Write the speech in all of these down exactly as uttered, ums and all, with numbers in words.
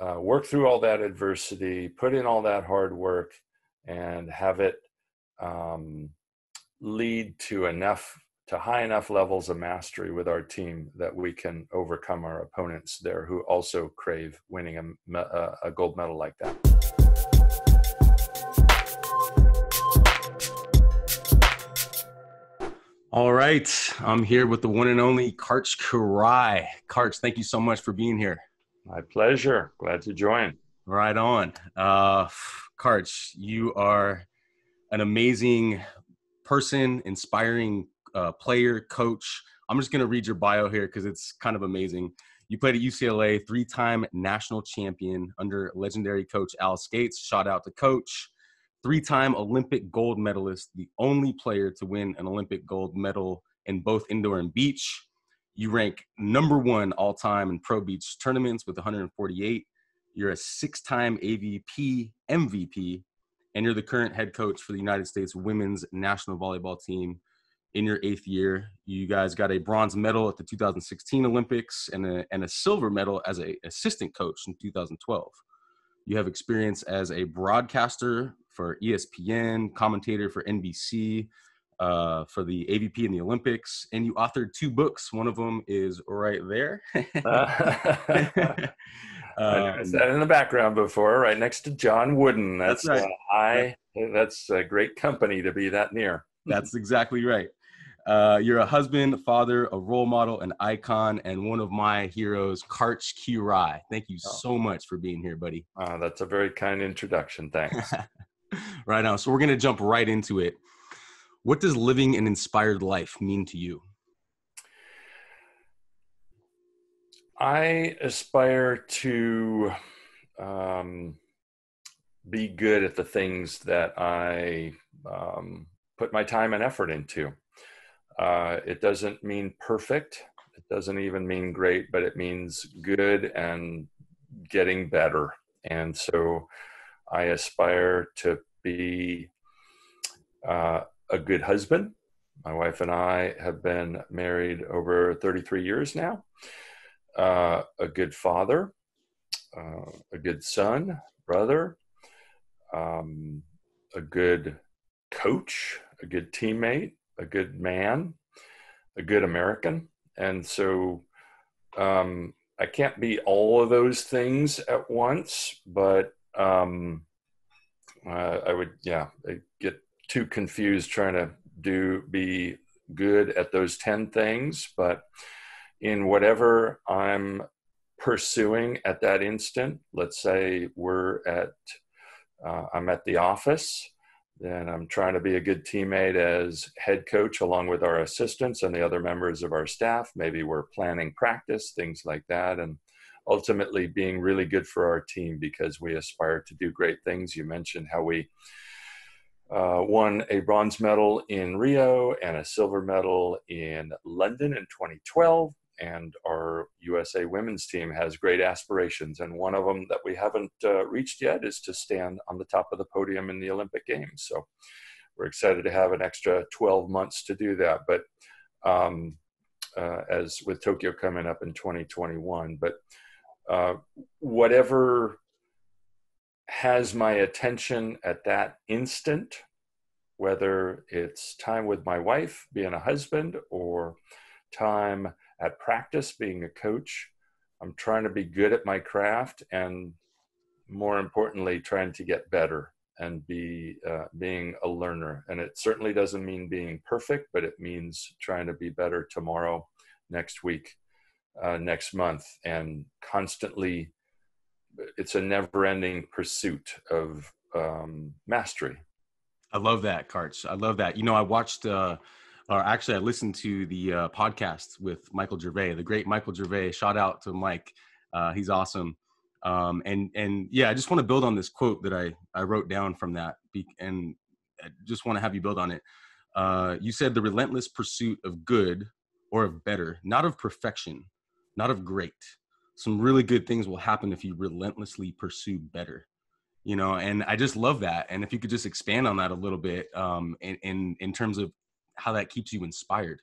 uh, work through all that adversity, put in all that hard work, and have it um, lead to enough, to high enough levels of mastery with our team that we can overcome our opponents there who also crave winning a, a, a gold medal like that. All right, I'm here with the one and only Karch Kiraly. Karch, thank you so much for being here. My pleasure. Glad to join. Right on. Uh, Karch, you are an amazing person, inspiring uh, player, coach. I'm just going to read your bio here because it's kind of amazing. You played at U C L A, three-time national champion under legendary coach Al Skates. Shout out to Coach. Three-time Olympic gold medalist, the only player to win an Olympic gold medal in both indoor and beach. You rank number one all-time in pro beach tournaments with one hundred forty-eight. You're a six-time A V P, M V P, and you're the current head coach for the United States women's national volleyball team in your eighth year. You guys got a bronze medal at the two thousand sixteen Olympics and a, and a silver medal as an assistant coach in two thousand twelve. You have experience as a broadcaster for E S P N, commentator for N B C, uh, for the A V P in the Olympics, and you authored two books. One of them is right there. uh, I sat in the background before, right next to John Wooden. That's, that's right. Uh, I, that's a great company to be that near. That's exactly right. Uh, you're a husband, a father, a role model, an icon, and one of my heroes, Karch Kiraly. Thank you oh. so much for being here, buddy. Uh, that's a very kind introduction. Thanks. Right now. So we're going to jump right into it. What does living an inspired life mean to you? I aspire to um, be good at the things that I um, put my time and effort into. Uh, it doesn't mean perfect. It doesn't even mean great, but it means good and getting better. And so I aspire to be uh, a good husband. My wife and I have been married over thirty-three years now. Uh, a good father, uh, a good son, brother, um, a good coach, a good teammate, a good man, a good American. And so um, I can't be all of those things at once, but um, uh, I would, yeah, I get too confused trying to do, be good at those ten things, but in whatever I'm pursuing at that instant, let's say we're at, uh, I'm at the office, then I'm trying to be a good teammate as head coach along with our assistants and the other members of our staff. Maybe we're planning practice, things like that. And ultimately being really good for our team because we aspire to do great things. You mentioned how we uh, won a bronze medal in Rio and a silver medal in London in twenty twelve. And our U S A women's team has great aspirations. And one of them that we haven't uh, reached yet is to stand on the top of the podium in the Olympic Games. So we're excited to have an extra twelve months to do that. But um, uh, as with Tokyo coming up in twenty twenty-one, but uh, whatever has my attention at that instant, whether it's time with my wife, being a husband, or time at practice, being a coach, I'm trying to be good at my craft and, more importantly, trying to get better and be uh, being a learner. And it certainly doesn't mean being perfect, but it means trying to be better tomorrow, next week, uh, next month, and constantly. It's a never-ending pursuit of um, mastery. I love that, Karch. I love that. You know, I watched. Uh... Or actually, I listened to the uh, podcast with Michael Gervais, the great Michael Gervais. Shout out to Mike. Uh, he's awesome. Um, and, and yeah, I just want to build on this quote that I, I wrote down from that. And I just want to have you build on it. Uh, you said the relentless pursuit of good or of better, not of perfection, not of great. Some really good things will happen if you relentlessly pursue better. You know, and I just love that. And if you could just expand on that a little bit um, in, in, in terms of how that keeps you inspired.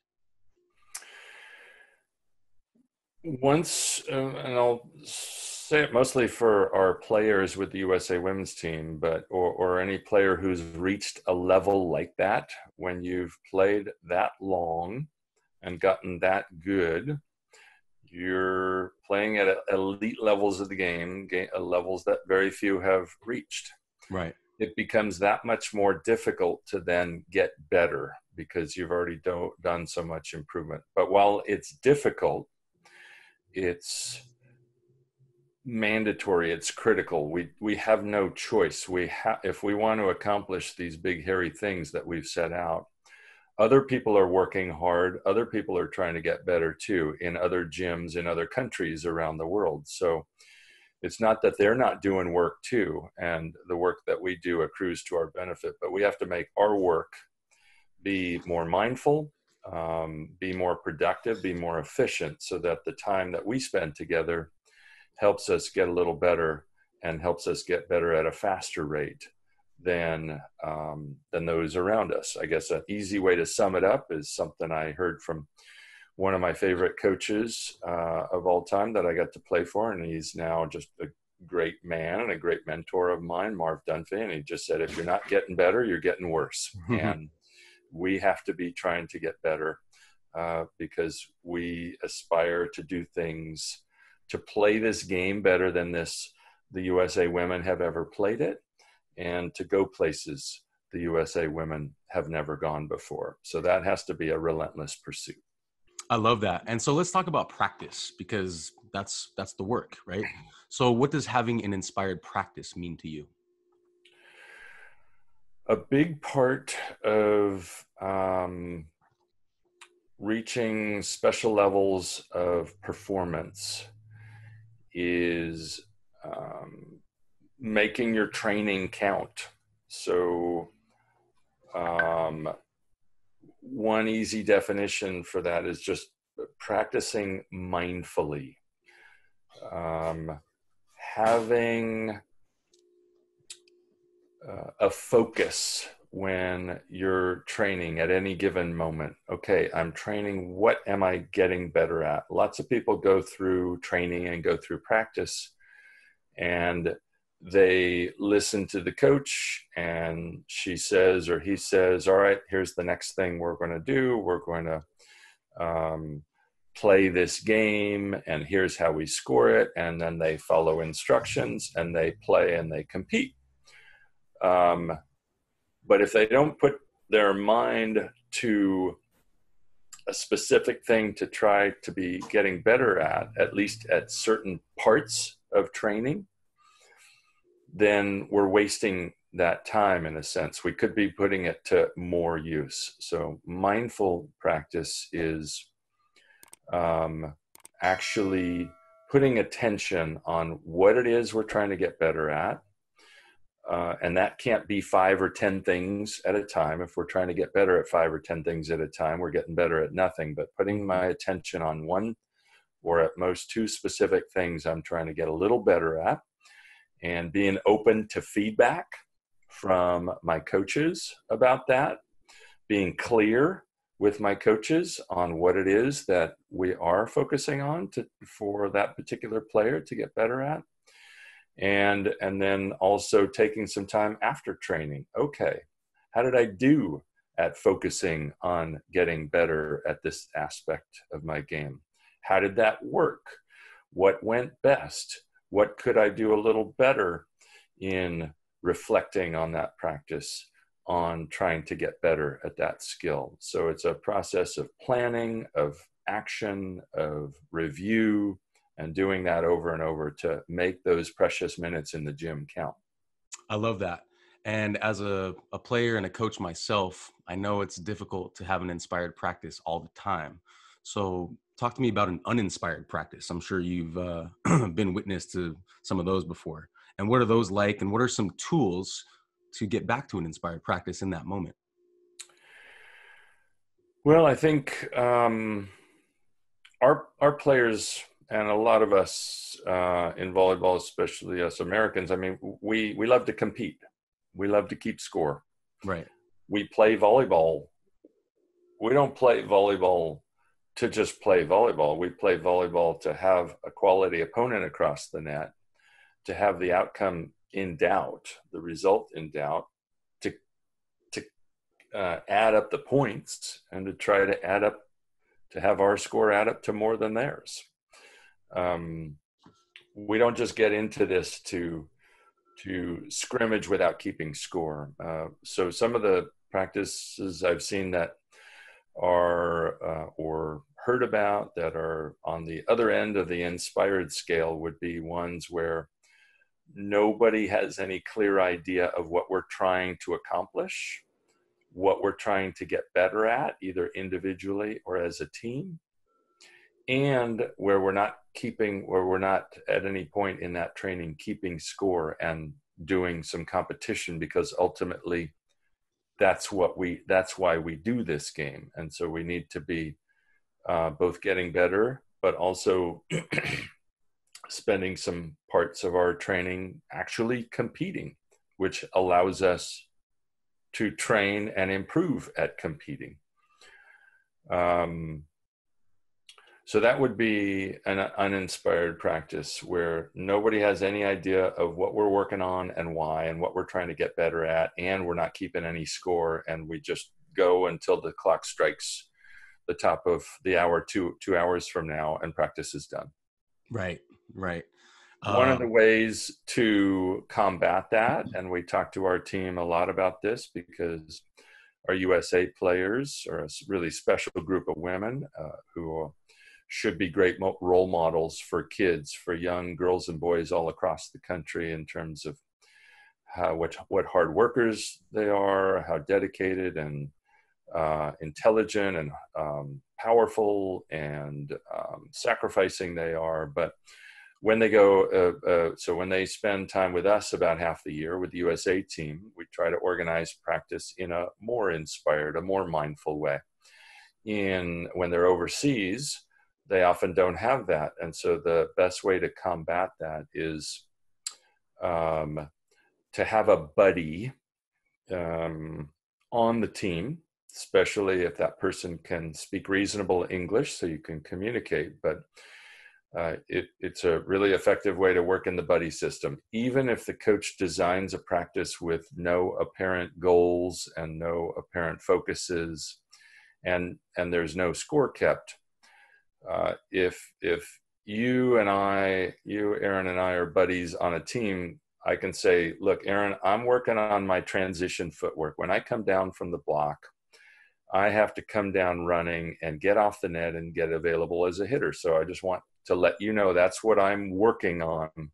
Once, uh, and I'll say it mostly for our players with the U S A women's team, but or, or any player who's reached a level like that, when you've played that long and gotten that good, you're playing at elite levels of the game, game levels that very few have reached. Right. It becomes that much more difficult to then get better because you've already do, done so much improvement. But while it's difficult, it's mandatory, it's critical. We we have no choice. We ha- if we want to accomplish these big hairy things that we've set out, other people are working hard. Other people are trying to get better too in other gyms, in other countries around the world. So it's not that they're not doing work too, and the work that we do accrues to our benefit, but we have to make our work be more mindful, um, be more productive, be more efficient, so that the time that we spend together helps us get a little better and helps us get better at a faster rate than um, than those around us. I guess an easy way to sum it up is something I heard from one of my favorite coaches uh, of all time that I got to play for, and he's now just a great man and a great mentor of mine, Marv Dunphy, and he just said, if you're not getting better, you're getting worse. And we have to be trying to get better uh, because we aspire to do things, to play this game better than this the U S A women have ever played it, and to go places the U S A women have never gone before. So that has to be a relentless pursuit. I love that. And so let's talk about practice, because that's that's the work, right? So what does having an inspired practice mean to you? A big part of um, reaching special levels of performance is um, making your training count. So um, one easy definition for that is just practicing mindfully. Um, having uh, a focus when you're training at any given moment. Okay, I'm training, what am I getting better at? Lots of people go through training and go through practice, and they listen to the coach, and she says or he says, all right, here's the next thing we're going to do. We're going to um, play this game, and here's how we score it. And then they follow instructions, and they play, and they compete. Um, But if they don't put their mind to a specific thing to try to be getting better at, at least at certain parts of training, then we're wasting that time in a sense. We could be putting it to more use. So mindful practice is um, actually putting attention on what it is we're trying to get better at. Uh, and that can't be five or ten things at a time. If we're trying to get better at five or ten things at a time, we're getting better at nothing. But putting my attention on one or at most two specific things I'm trying to get a little better at, and being open to feedback from my coaches about that, being clear with my coaches on what it is that we are focusing on to, for that particular player to get better at. And and then also taking some time after training. Okay, how did I do at focusing on getting better at this aspect of my game? How did that work? What went best? What could I do a little better in reflecting on that practice, on trying to get better at that skill? So it's a process of planning, of action, of review, and doing that over and over to make those precious minutes in the gym count. I love that. And as a, a player and a coach myself, I know it's difficult to have an inspired practice all the time. So talk to me about an uninspired practice. I'm sure you've uh, been witness to some of those before. And what are those like? And what are some tools to get back to an inspired practice in that moment? Well, I think um, our our players... and a lot of us uh, in volleyball, especially us Americans, I mean, we, we love to compete. We love to keep score. Right. We play volleyball. We don't play volleyball to just play volleyball. We play volleyball to have a quality opponent across the net to have the outcome in doubt, the result in doubt, to to uh, add up the points and to try to add up, to have our score add up to more than theirs. Um, we don't just get into this to to scrimmage without keeping score. Uh, so some of the practices I've seen that are uh, or heard about that are on the other end of the inspired scale would be ones where nobody has any clear idea of what we're trying to accomplish, what we're trying to get better at, either individually or as a team, and where we're not keeping, where we're not at any point in that training keeping score and doing some competition, because ultimately that's what we, that's why we do this game. And so we need to be uh, both getting better, but also spending some parts of our training actually competing, which allows us to train and improve at competing. Um, so that would be an uninspired practice where nobody has any idea of what we're working on and why and what we're trying to get better at, and we're not keeping any score, and we just go until the clock strikes the top of the hour two, two hours from now, and practice is done. Right, right. Um, One of the ways to combat that, and we talk to our team a lot about this because our U S A players are a really special group of women uh, who should be great role models for kids, for young girls and boys all across the country, in terms of how, what, what hard workers they are, how dedicated and uh, intelligent and um, powerful and um, sacrificing they are. But when they go, uh, uh, so when they spend time with us about half the year with the U S A team, we try to organize practice in a more inspired, a more mindful way. In when they're overseas, they often don't have that. And so the best way to combat that is um, to have a buddy um, on the team, especially if that person can speak reasonable English so you can communicate. But Uh, it, it's a really effective way to work in the buddy system. Even if the coach designs a practice with no apparent goals and no apparent focuses, and and there's no score kept, uh, if if you and I, you, Aaron and I are buddies on a team, I can say, look, Aaron, I'm working on my transition footwork. When I come down from the block, I have to come down running and get off the net and get available as a hitter. So I just want to let you know that's what I'm working on,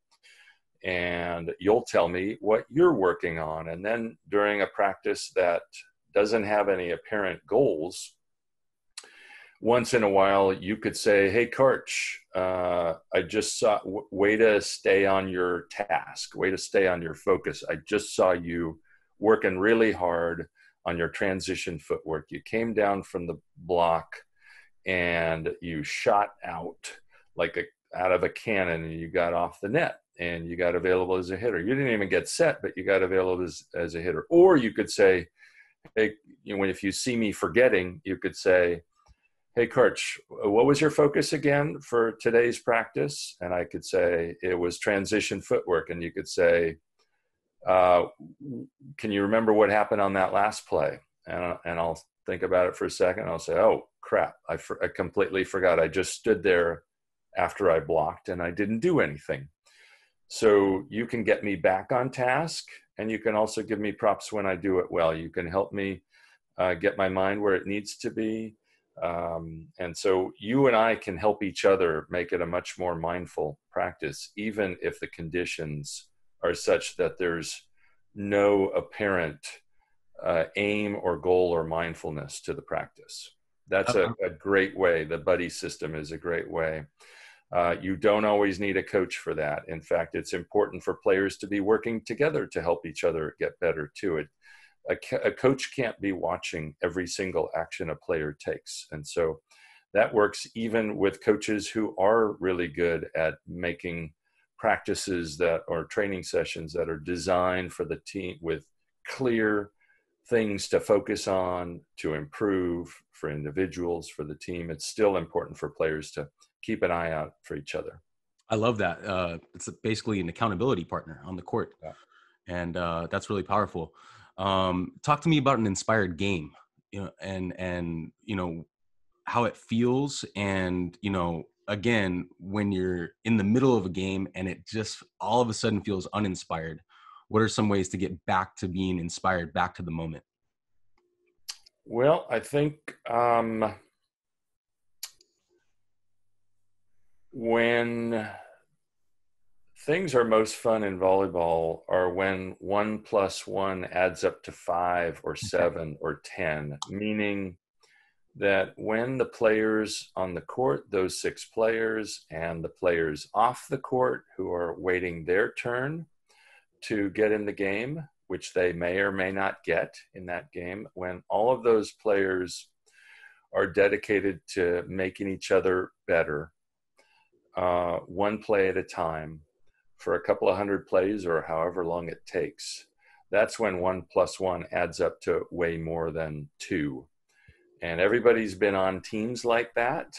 and you'll tell me what you're working on. And then during a practice that doesn't have any apparent goals, once in a while you could say, hey, Karch, uh, I just saw, w- way to stay on your task, way to stay on your focus. I just saw you working really hard on your transition footwork. You came down from the block and you shot out like a, out of a cannon, and you got off the net and you got available as a hitter. You didn't even get set, but you got available as, as a hitter. Or you could say, hey, you know, if you see me forgetting, you could say, hey, Karch, what was your focus again for today's practice? And I could say, it was transition footwork. And you could say, uh, can you remember what happened on that last play? And, and I'll think about it for a second. And I'll say, oh, crap, I, for, I completely forgot. I just stood there after I blocked and I didn't do anything. So you can get me back on task, and you can also give me props when I do it well. You can help me uh, get my mind where it needs to be. Um, and so you and I can help each other make it a much more mindful practice, even if the conditions are such that there's no apparent uh, aim or goal or mindfulness to the practice. That's a, a great way. The buddy system is a great way. Uh, you don't always need a coach for that. In fact, it's important for players to be working together to help each other get better too. It, a, a coach can't be watching every single action a player takes. And so that works even with coaches who are really good at making practices that or training sessions that are designed for the team with clear things to focus on, to improve for individuals, for the team. It's still important for players to keep an eye out for each other. I love that. Uh, it's basically an accountability partner on the court. Yeah. And uh, that's really powerful. Um, talk to me about an inspired game, you know, and, and, you know, how it feels. And, you know, again, when you're in the middle of a game and it just all of a sudden feels uninspired, what are some ways to get back to being inspired, back to the moment? Well, I think um, when things are most fun in volleyball are when one plus one adds up to five or seven okay. or ten, meaning that when the players on the court, those six players, and the players off the court who are waiting their turn to get in the game, which they may or may not get in that game, when all of those players are dedicated to making each other better, uh, one play at a time, for a couple of hundred plays or however long it takes, that's when one plus one adds up to way more than two. And everybody's been on teams like that.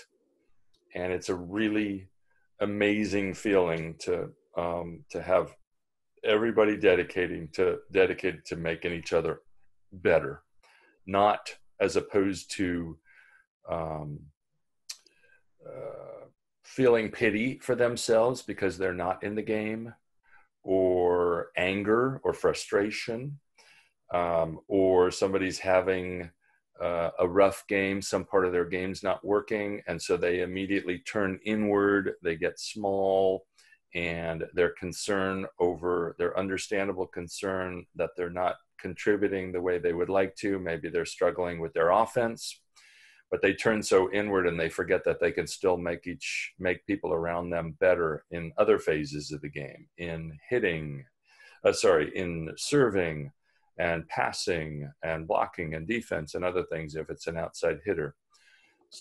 And it's a really amazing feeling to um, to have everybody dedicating to dedicated to making each other better, not as opposed to um, uh, feeling pity for themselves because they're not in the game, or anger or frustration, um, or somebody's having uh, a rough game, some part of their game's not working, and so they immediately turn inward, they get small, and their concern over, their understandable concern that they're not contributing the way they would like to, maybe they're struggling with their offense, but they turn so inward and they forget that they can still make each, make people around them better in other phases of the game, in hitting, uh, sorry, in serving and passing and blocking and defense and other things if it's an outside hitter.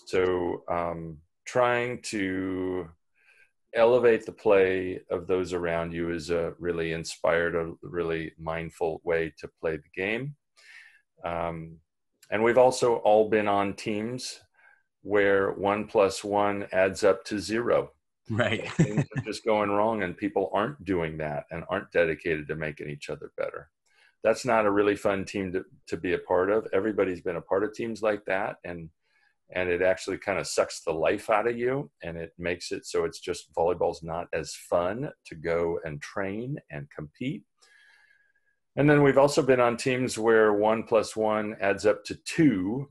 So um, trying to elevate the play of those around you is a really inspired, a really mindful way to play the game. Um, And we've also all been on teams where one plus one adds up to zero. Right. Things are just going wrong and people aren't doing that and aren't dedicated to making each other better. That's not a really fun team to, to be a part of. Everybody's been a part of teams like that, and and it actually kind of sucks the life out of you, and it makes it so it's just, volleyball's not as fun to go and train and compete. And then we've also been on teams where one plus one adds up to two,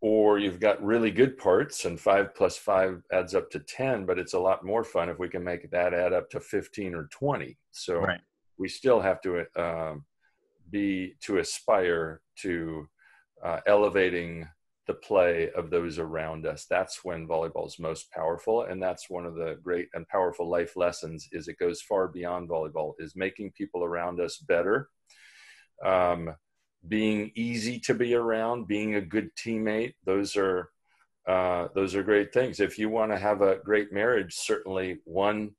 or you've got really good parts and five plus five adds up to ten, but it's a lot more fun if we can make that add up to fifteen or twenty. So right. we still have to uh, be, to aspire to uh, elevating the play of those around us. That's when volleyball is most powerful, and that's one of the great and powerful life lessons, is it goes far beyond volleyball, is making people around us better, um, being easy to be around, being a good teammate. Those are uh, those are great things. If you want to have a great marriage, certainly one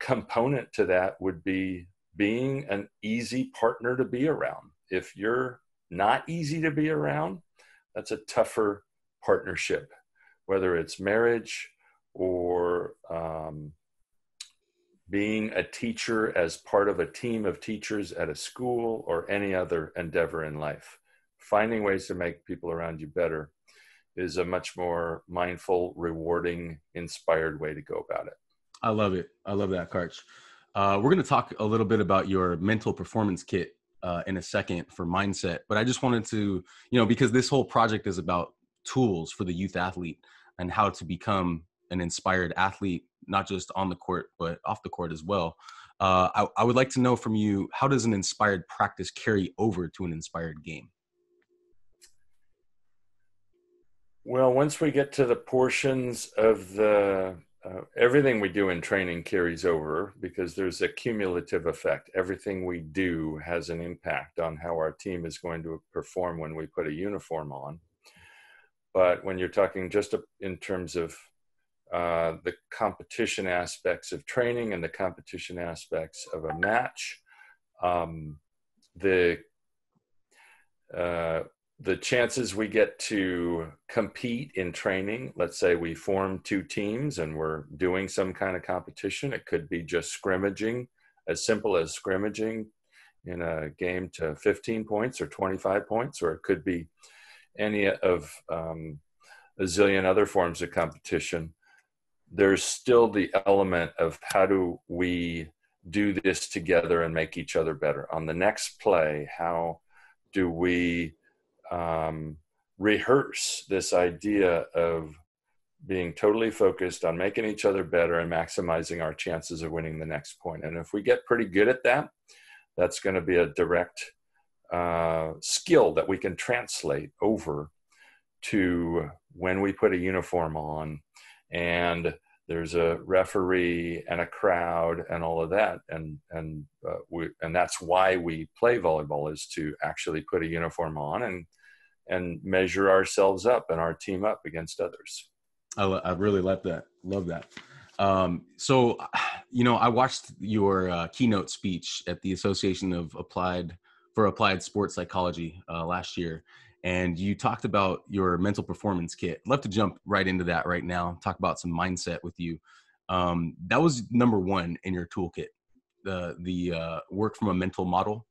component to that would be being an easy partner to be around. If you're not easy to be around, that's a tougher partnership, whether it's marriage or um, being a teacher as part of a team of teachers at a school or any other endeavor in life. Finding ways to make people around you better is a much more mindful, rewarding, inspired way to go about it. I love it. I love that, Karch. Uh, we're going to talk a little bit about your mental performance kit Uh, in a second for mindset, but I just wanted to, you know, because this whole project is about tools for the youth athlete and how to become an inspired athlete, not just on the court, but off the court as well. Uh, I, I would like to know from you, how does an inspired practice carry over to an inspired game? Well, once we get to the portions of the Uh, everything we do in training carries over, because there's a cumulative effect. Everything we do has an impact on how our team is going to perform when we put a uniform on. But when you're talking just in terms of uh, the competition aspects of training and the competition aspects of a match, um, the uh, the chances we get to compete in training, let's say we form two teams and we're doing some kind of competition. It could be just scrimmaging, as simple as scrimmaging in a game to fifteen points or twenty-five points, or it could be any of um, a zillion other forms of competition. There's still the element of how do we do this together and make each other better. On the next play, how do we um, rehearse this idea of being totally focused on making each other better and maximizing our chances of winning the next point? And if we get pretty good at that, that's going to be a direct uh, skill that we can translate over to when we put a uniform on and there's a referee and a crowd and all of that. And, and, uh, we, and that's why we play volleyball, is to actually put a uniform on and, and measure ourselves up and our team up against others. I, I really love that. Love that. Um, so, you know, I watched your uh, keynote speech at the Association of Applied for Applied Sports Psychology uh, last year. And you talked about your mental performance kit. I'd love to jump right into that right now. Talk about some mindset with you. Um, that was number one in your toolkit, the the uh, work from a mental model.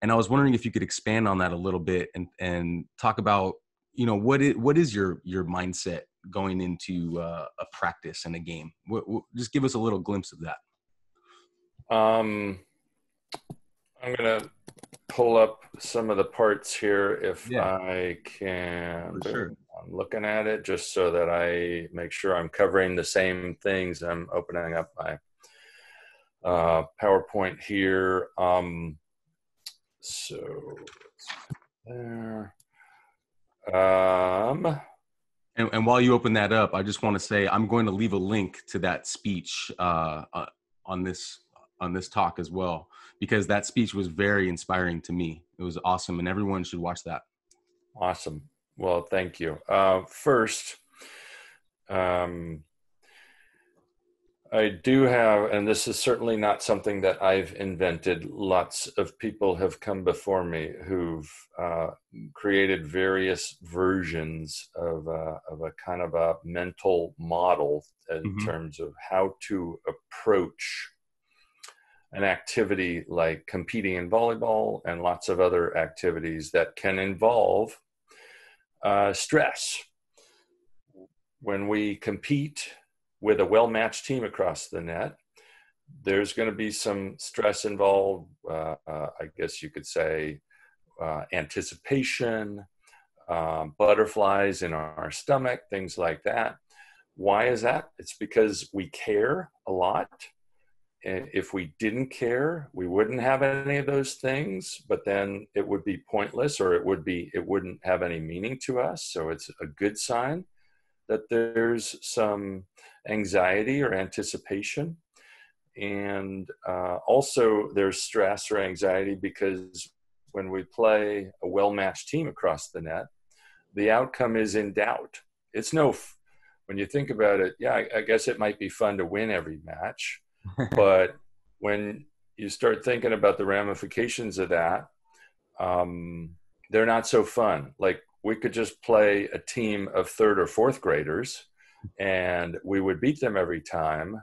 And I was wondering if you could expand on that a little bit and and talk about, you know, what it what is your your mindset going into uh, a practice and a game. What, what, just give us a little glimpse of that. Um, I'm gonna pull up some of the parts here if yeah, I can. Sure. I'm looking at it just so that I make sure I'm covering the same things. I'm opening up my uh, PowerPoint here. Um, so there. Um, and, and while you open that up, I just want to say I'm going to leave a link to that speech uh, uh, on this on this talk as well, because that speech was very inspiring to me. It was awesome, and everyone should watch that. Awesome. Well, thank you. Uh, first, um, I do have, and this is certainly not something that I've invented, lots of people have come before me who've uh, created various versions of a, of a kind of a mental model in mm-hmm. terms of how to approach an activity like competing in volleyball and lots of other activities that can involve uh, stress. When we compete with a well-matched team across the net, there's going to be some stress involved. Uh, uh, I guess you could say uh, anticipation, um, butterflies in our stomach, things like that. Why is that? It's because we care a lot. If we didn't care, we wouldn't have any of those things, but then it would be pointless, or it would be, it wouldn't have any meaning to us. So it's a good sign that there's some anxiety or anticipation. And uh, also there's stress or anxiety because when we play a well-matched team across the net, the outcome is in doubt. It's no, when you think about it, yeah, I, I guess it might be fun to win every match, but when you start thinking about the ramifications of that, um, they're not so fun. Like, we could just play a team of third or fourth graders and we would beat them every time,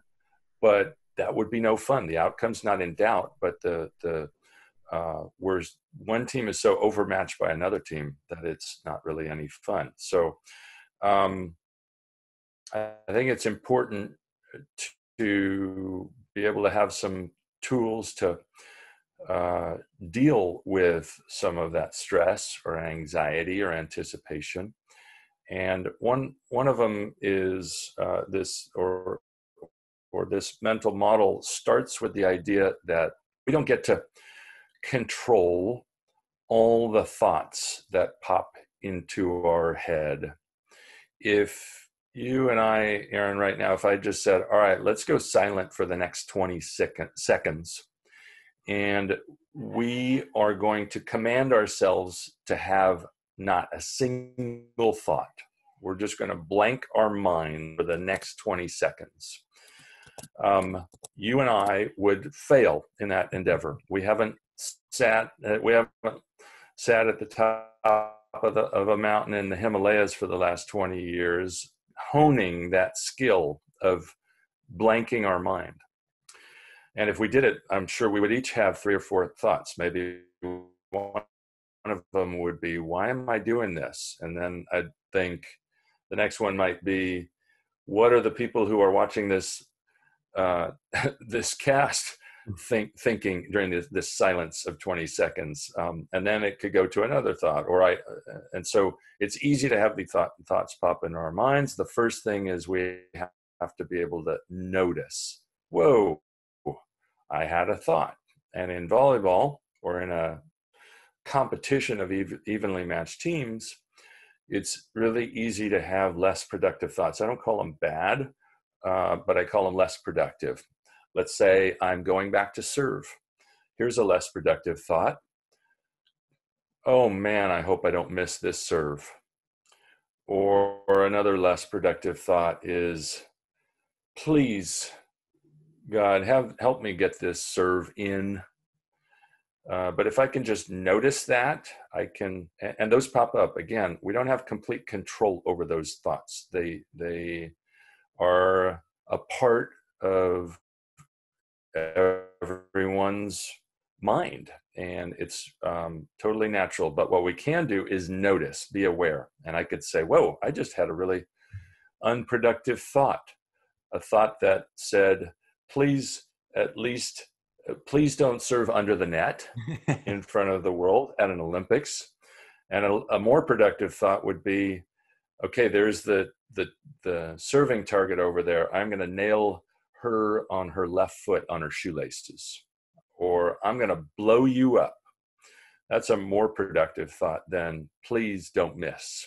but that would be no fun. The outcome's not in doubt, but the, the uh, where one team is so overmatched by another team that it's not really any fun. So um, I think it's important to to be able to have some tools to uh, deal with some of that stress or anxiety or anticipation. And one one of them is uh, this, or or this mental model starts with the idea that we don't get to control all the thoughts that pop into our head. If you and I, Aaron, right now, if I just said, all right, let's go silent for the next twenty seconds, and we are going to command ourselves to have not a single thought. We're just going to blank our mind for the next twenty seconds. Um, you and I would fail in that endeavor. We haven't sat, uh, we haven't sat at the top of, the, of a mountain in the Himalayas for the last twenty years, honing that skill of blanking our mind. And if we did it, I'm sure we would each have three or four thoughts. Maybe one of them would be, why am I doing this? And then I'd think the next one might be, what are the people who are watching this uh, this cast think, thinking during this, this silence of twenty seconds? Um, and then it could go to another thought. Or I, and so it's easy to have the thought, thoughts pop into our minds. The first thing is we have to be able to notice, whoa, I had a thought. And in volleyball, or in a competition of ev- evenly matched teams, it's really easy to have less productive thoughts. I don't call them bad, uh, but I call them less productive. Let's say I'm going back to serve. Here's a less productive thought. Oh man, I hope I don't miss this serve. Or, or another less productive thought is, please, God, have, help me get this serve in. Uh, but if I can just notice that, I can, and, and those pop up. Again, we don't have complete control over those thoughts. They they are a part of everyone's mind, and it's um, totally natural. But what we can do is notice, be aware. And I could say, whoa, I just had a really unproductive thought, a thought that said, please at least please don't serve under the net in front of the world at an Olympics. And a, a more productive thought would be, okay, there's the, the, the serving target over there. I'm going to nail her on her left foot on her shoelaces, or I'm going to blow you up. That's a more productive thought than please don't miss.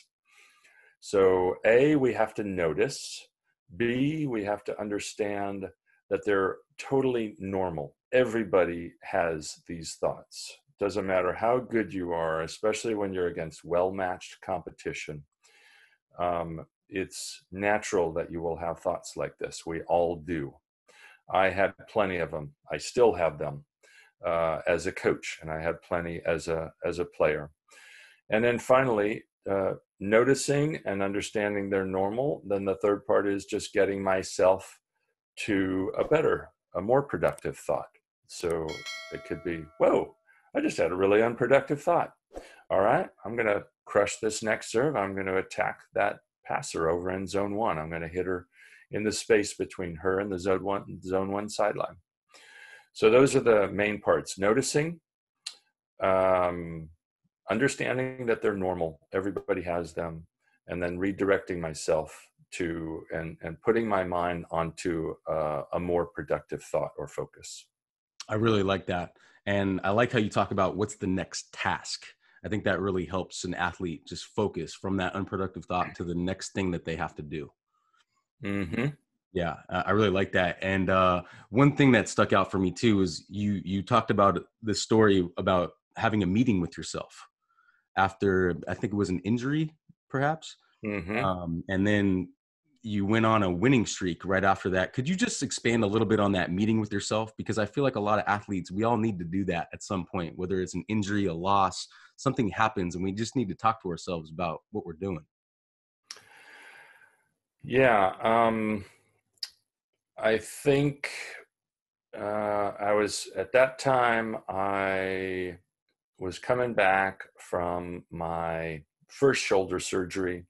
So A, we have to notice. B, we have to understand that they're totally normal. Everybody has these thoughts. Doesn't matter how good you are, especially when you're against well-matched competition. Um, it's natural that you will have thoughts like this. We all do. I had plenty of them. I still have them uh, as a coach, and I had plenty as a as a player. And then finally, uh, noticing and understanding they're normal. Then the third part is just getting myself to a better, a more productive thought. So it could be, whoa, I just had a really unproductive thought. All right, I'm going to crush this next serve. I'm going to attack that passer over in zone one. I'm going to hit her in the space between her and the zone one, zone one sideline. So those are the main parts. Noticing, um, understanding that they're normal. Everybody has them. And then redirecting myself to and, and putting my mind onto uh, a more productive thought or focus. I really like that. And I like how you talk about what's the next task. I think that really helps an athlete just focus from that unproductive thought to the next thing that they have to do. Mm-hmm. Yeah, I really like that. And uh, one thing that stuck out for me too is you you talked about the story about having a meeting with yourself after, I think it was an injury perhaps. Mm-hmm. Um, and then you went on a winning streak right after that. Could you just expand a little bit on that meeting with yourself? Because I feel like a lot of athletes, we all need to do that at some point, whether it's an injury, a loss, something happens, and we just need to talk to ourselves about what we're doing. Yeah. Um, I think uh, I was, at that time, I was coming back from my first shoulder surgery.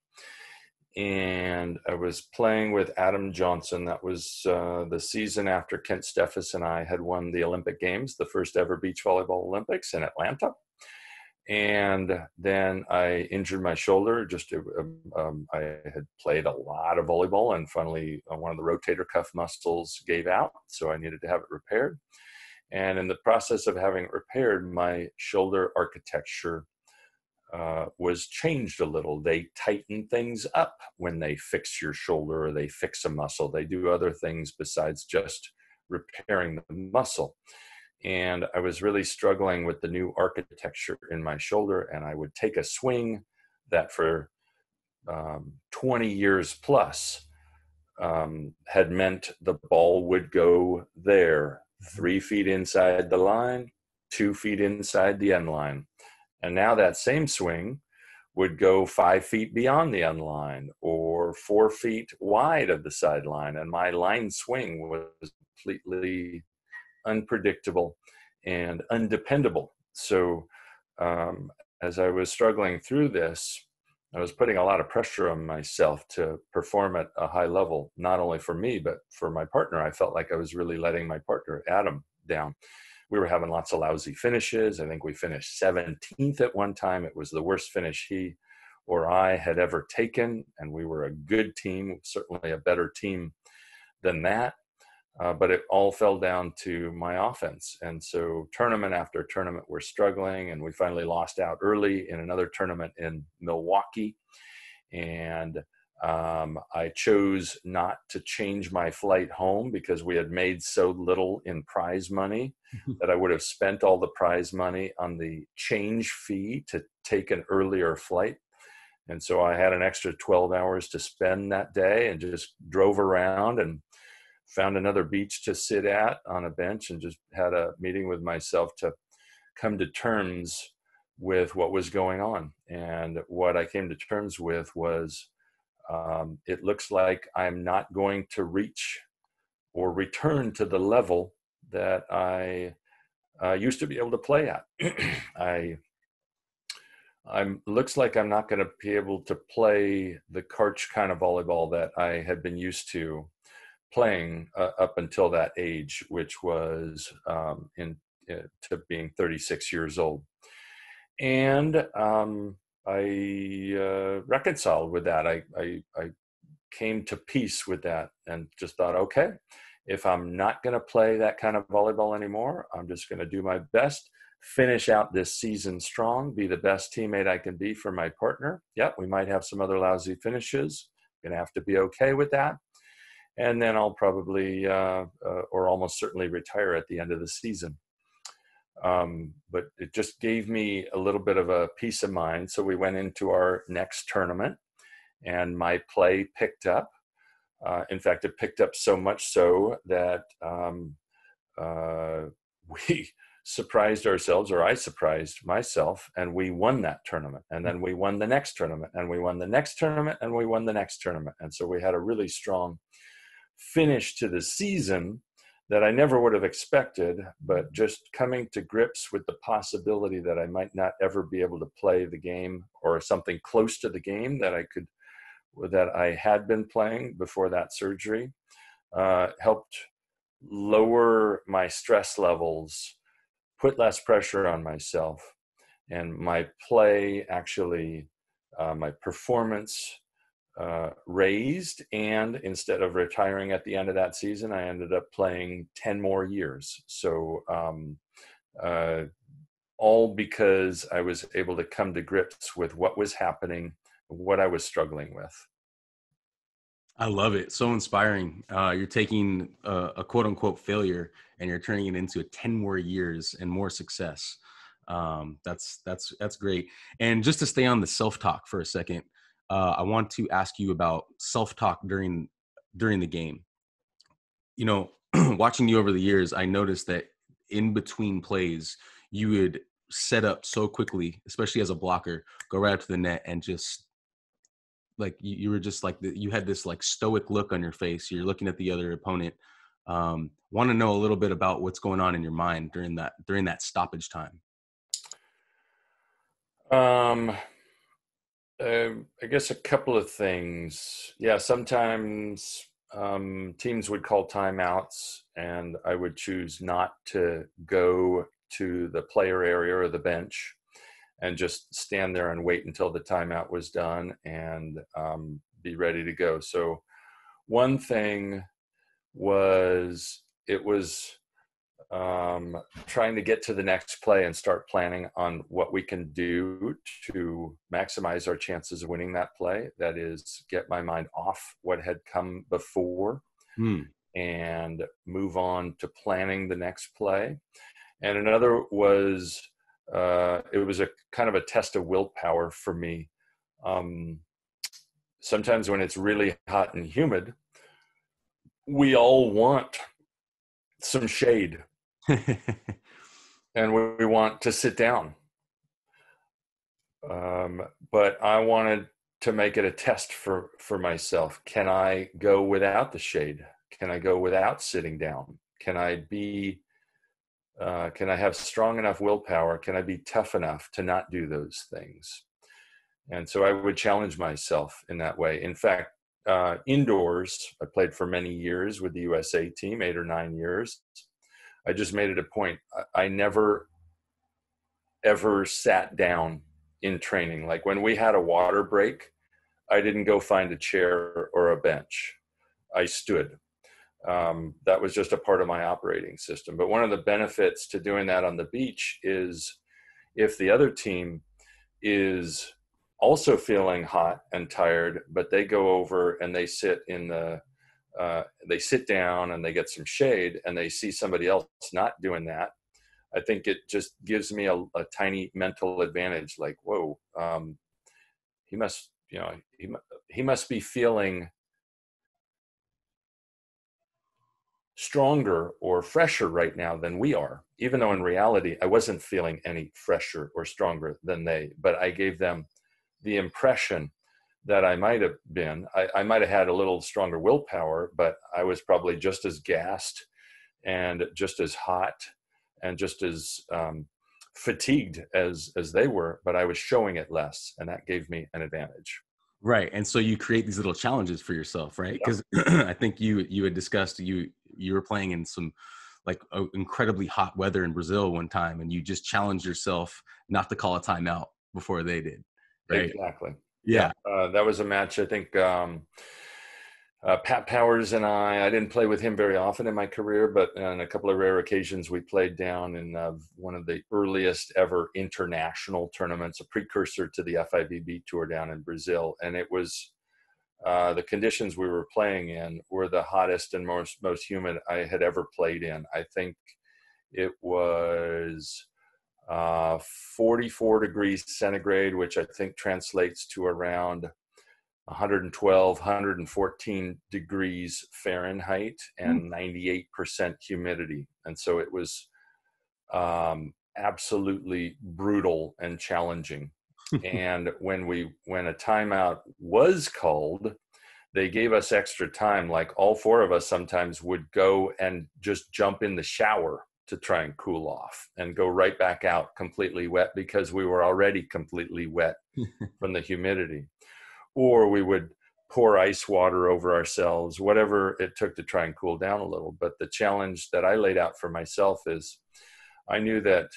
And I was playing with Adam Johnson. That was uh, the season after Kent Steffes and I had won the Olympic Games, the first ever beach volleyball Olympics in Atlanta. And then I injured my shoulder. Just um, I had played a lot of volleyball, and finally one of the rotator cuff muscles gave out, so I needed to have it repaired. And in the process of having it repaired, my shoulder architecture Uh, was changed a little. They tighten things up when they fix your shoulder or they fix a muscle. They do other things besides just repairing the muscle. And I was really struggling with the new architecture in my shoulder, and I would take a swing that for um, twenty years plus um, had meant the ball would go there, three feet inside the line, two feet inside the end line. And now that same swing would go five feet beyond the end line or four feet wide of the sideline. And my line swing was completely unpredictable and undependable. So um, as I was struggling through this, I was putting a lot of pressure on myself to perform at a high level, not only for me, but for my partner. I felt like I was really letting my partner, Adam, down. We were having lots of lousy finishes. I think we finished seventeenth at one time. It was the worst finish he or I had ever taken, and we were a good team, certainly a better team than that. Uh, but it all fell down to my offense. And so tournament after tournament, we're struggling, and we finally lost out early in another tournament in Milwaukee. And um, I chose not to change my flight home because we had made so little in prize money that I would have spent all the prize money on the change fee to take an earlier flight. And so I had an extra twelve hours to spend that day and just drove around and found another beach to sit at on a bench and just had a meeting with myself to come to terms with what was going on. And what I came to terms with was, um, it looks like I'm not going to reach or return to the level that I uh, used to be able to play at. I I'm looks like I'm not going to be able to play the Karch kind of volleyball that I had been used to playing uh, up until that age, which was um, in uh, to being thirty-six years old. And um, I uh, reconciled with that. I, I, I came to peace with that and just thought, okay, if I'm not going to play that kind of volleyball anymore, I'm just going to do my best, finish out this season strong, be the best teammate I can be for my partner. Yep, we might have some other lousy finishes. Going to have to be okay with that. And then I'll probably, uh, uh, or almost certainly, retire at the end of the season. Um, but it just gave me a little bit of a peace of mind. So we went into our next tournament, and my play picked up. Uh, in fact, it picked up so much so that um, uh, we surprised ourselves, or I surprised myself, and we won that tournament. And then we won the next tournament, and we won the next tournament, and we won the next tournament. And so we had a really strong finish to the season that I never would have expected, but just coming to grips with the possibility that I might not ever be able to play the game or something close to the game that I could, that I had been playing before that surgery, uh, helped lower my stress levels, put less pressure on myself, and my play actually, uh, my performance Uh, raised, and instead of retiring at the end of that season, I ended up playing ten more years. So um, uh, all because I was able to come to grips with what was happening, what I was struggling with. I love it. So inspiring. Uh, you're taking a, a quote unquote failure and you're turning it into ten more years and more success. Um, that's, that's, that's great. And just to stay on the self-talk for a second, Uh, I want to ask you about self-talk during during the game. You know, watching you over the years, I noticed that in between plays, you would set up so quickly, especially as a blocker, go right up to the net and just like you, you were just like the, you had this like stoic look on your face. You're looking at the other opponent. Um, want to know a little bit about what's going on in your mind during that during that stoppage time? Um. Uh, I guess a couple of things. Yeah, sometimes um, teams would call timeouts, and I would choose not to go to the player area or the bench and just stand there and wait until the timeout was done and um, be ready to go. So one thing was it was um, trying to get to the next play and start planning on what we can do to maximize our chances of winning that play. That is, get my mind off what had come before mm. and move on to planning the next play. And another was, uh, it was a kind of a test of willpower for me. Um, sometimes when it's really hot and humid, we all want some shade. and we want to sit down. Um, but I wanted to make it a test for, for myself. Can I go without the shade? Can I go without sitting down? Can I be, uh, can I have strong enough willpower? Can I be tough enough to not do those things? And so I would challenge myself in that way. In fact, uh, indoors, I played for many years with the U S A team, eight or nine years. I just made it a point. I, I never, ever sat down in training. Like when we had a water break, I didn't go find a chair or a bench. I stood. Um, that was just a part of my operating system. But one of the benefits to doing that on the beach is if the other team is also feeling hot and tired, but they go over and they sit in the, uh, they sit down and they get some shade and they see somebody else not doing that, I think it just gives me a, a tiny mental advantage. Like, whoa, um, he must, you know, he, he must be feeling stronger or fresher right now than we are, even though in reality, I wasn't feeling any fresher or stronger than they, but I gave them the impression that I might've been. I, I might've had a little stronger willpower, but I was probably just as gassed and just as hot and just as um, fatigued as as they were, but I was showing it less, and that gave me an advantage. Right, and so you create these little challenges for yourself, right? Because yeah. I think you you had discussed you you were playing in some like uh, incredibly hot weather in Brazil one time, and you just challenged yourself not to call a timeout before they did, right? Exactly. Yeah, yeah. Uh, that was a match. I think. Um, Uh, Pat Powers and I, I didn't play with him very often in my career, but on a couple of rare occasions, we played down in uh, one of the earliest ever international tournaments, a precursor to the F I V B tour down in Brazil. And it was uh, the conditions we were playing in were the hottest and most, most humid I had ever played in. I think it was uh, forty-four degrees centigrade, which I think translates to around one hundred twelve, one hundred fourteen degrees Fahrenheit and ninety-eight percent humidity. And so it was um, absolutely brutal and challenging. And when we, when a timeout was called, they gave us extra time. Like all four of us sometimes would go and just jump in the shower to try and cool off and go right back out completely wet because we were already completely wet from the humidity. Or we would pour ice water over ourselves, whatever it took to try and cool down a little. But the challenge that I laid out for myself is I knew that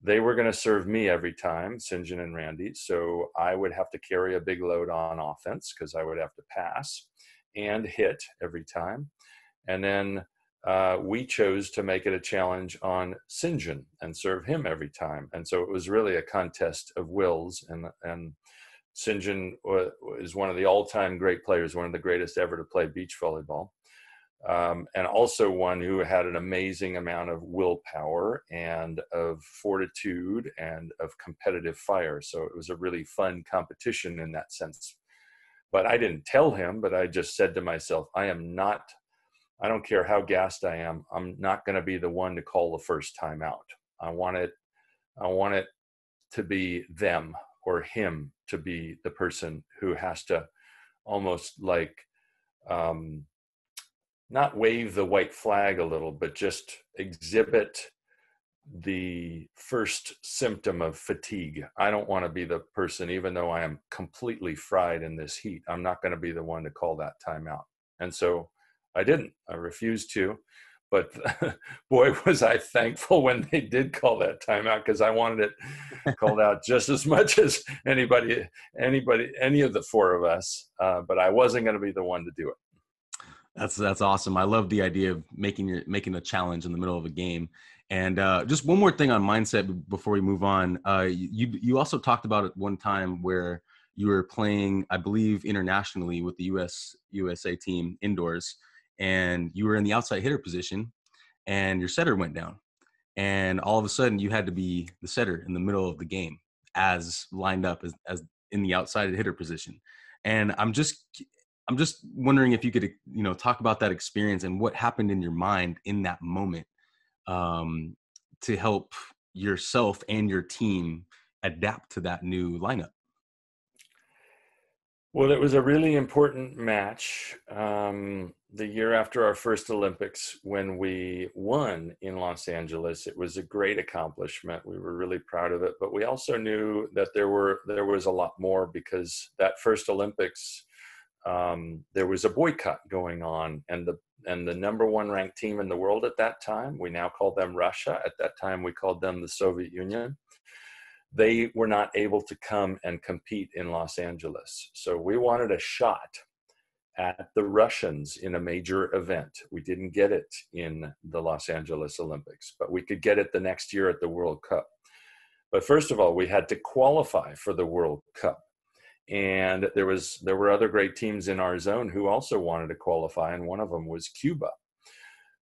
they were going to serve me every time, Sinjin and Randy. So I would have to carry a big load on offense because I would have to pass and hit every time. And then uh, we chose to make it a challenge on Sinjin and serve him every time. And so it was really a contest of wills. And, and, Sinjin is one of the all-time great players, one of the greatest ever to play beach volleyball, um, and also one who had an amazing amount of willpower and of fortitude and of competitive fire. So it was a really fun competition in that sense. But I didn't tell him, but I just said to myself, I am not, I don't care how gassed I am, I'm not going to be the one to call the first time out. I want it, I want it to be them or him to be the person who has to almost like um, not wave the white flag a little, but just exhibit the first symptom of fatigue. I don't want to be the person, even though I am completely fried in this heat, I'm not going to be the one to call that timeout. And so I didn't, I refused to, but boy, was I thankful when they did call that timeout because I wanted it called out just as much as anybody, anybody, any of the four of us. Uh, but I wasn't going to be the one to do it. That's that's awesome. I love the idea of making your making a challenge in the middle of a game. And uh, just one more thing on mindset before we move on. Uh, you you also talked about it one time where you were playing, I believe, internationally with the U S U S A team indoors. And you were in the outside hitter position and your setter went down. And all of a sudden you had to be the setter in the middle of the game as lined up as, as in the outside hitter position. And I'm just, I'm just wondering if you could, you know, talk about that experience and what happened in your mind in that moment um, to help yourself and your team adapt to that new lineup? Well, it was a really important match um, the year after our first Olympics when we won in Los Angeles. It was a great accomplishment. We were really proud of it, but we also knew that there were there was a lot more, because that first Olympics, um, there was a boycott going on, and the and the number one ranked team in the world at that time, we now call them Russia. At that time, we called them the Soviet Union. They were not able to come and compete in Los Angeles. So we wanted a shot at the Russians in a major event. We didn't get it in the Los Angeles Olympics, but we could get it the next year at the World Cup. But first of all, we had to qualify for the World Cup. And there was there were other great teams in our zone who also wanted to qualify, and one of them was Cuba,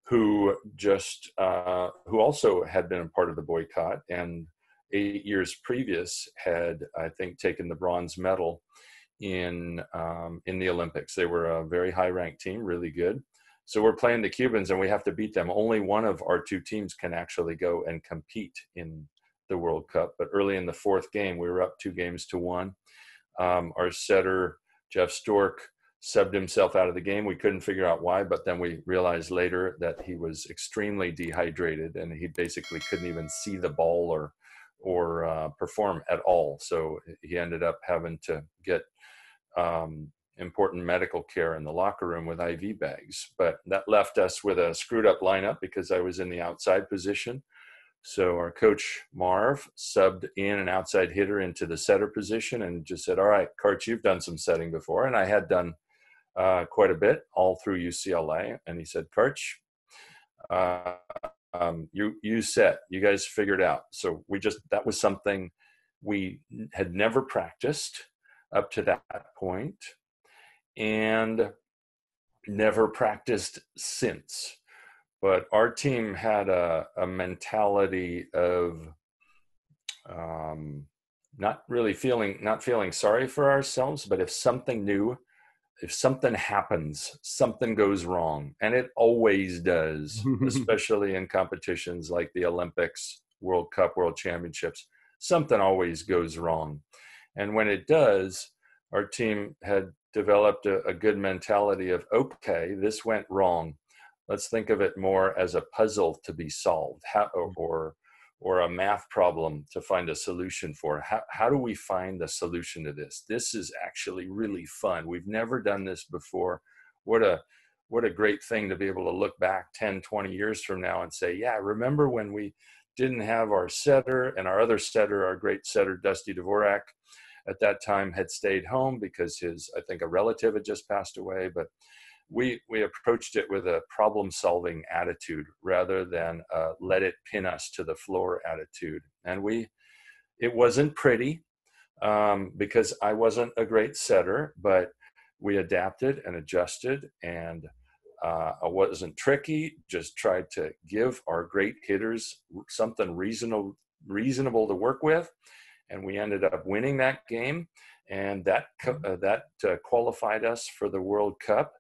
who just uh, who also had been a part of the boycott, and eight years previous had, I think, taken the bronze medal in um, in the Olympics. They were a very high-ranked team, really good. So we're playing the Cubans, and we have to beat them. Only one of our two teams can actually go and compete in the World Cup. But early in the fourth game, we were up two games to one. Um, our setter, Jeff Stork, subbed himself out of the game. We couldn't figure out why, but then we realized later that he was extremely dehydrated, and he basically couldn't even see the ball or or uh, perform at all. So he ended up having to get um, important medical care in the locker room with I V bags. But that left us with a screwed up lineup because I was in the outside position. So our coach, Marv, subbed in an outside hitter into the setter position and just said, all right, Karch, you've done some setting before. And I had done uh, quite a bit all through U C L A. And he said, Karch, uh, Um, you, you set, you guys figured out. So we just, that was something we had never practiced up to that point and never practiced since. But our team had a, a mentality of um, not really feeling, not feeling sorry for ourselves, but if something new, if something happens, something goes wrong, and it always does, especially in competitions like the Olympics, World Cup, World Championships, something always goes wrong. And when it does, our team had developed a, a good mentality of, okay, this went wrong. Let's think of it more as a puzzle to be solved, how, or or a math problem to find a solution for. How, how do we find the solution to this? This is actually really fun. We've never done this before. What a, what a great thing to be able to look back ten, twenty years from now and say, yeah, remember when we didn't have our setter, and our other setter, our great setter, Dusty Dvorak, at that time had stayed home because his, I think a relative had just passed away, but we we approached it with a problem-solving attitude rather than uh, let it pin us to the floor attitude. And we, it wasn't pretty um, because I wasn't a great setter, but we adapted and adjusted, and uh, I wasn't tricky, just tried to give our great hitters something reasonable, reasonable to work with. And we ended up winning that game, and that, uh, that uh, qualified us for the World Cup.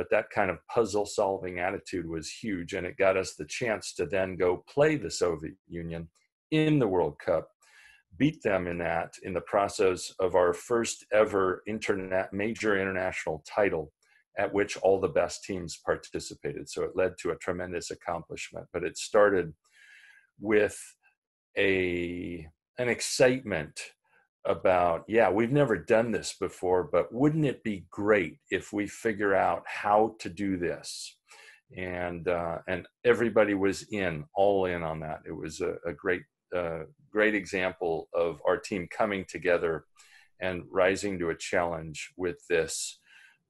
But that kind of puzzle-solving attitude was huge, and it got us the chance to then go play the Soviet Union in the World Cup, beat them in that, in the process of our first ever interna- major international title at which all the best teams participated. So it led to a tremendous accomplishment. But it started with a, an excitement about, yeah, we've never done this before, but wouldn't it be great if we figure out how to do this? And uh, and everybody was in, all in on that. It was a, a great, uh, great example of our team coming together and rising to a challenge with this,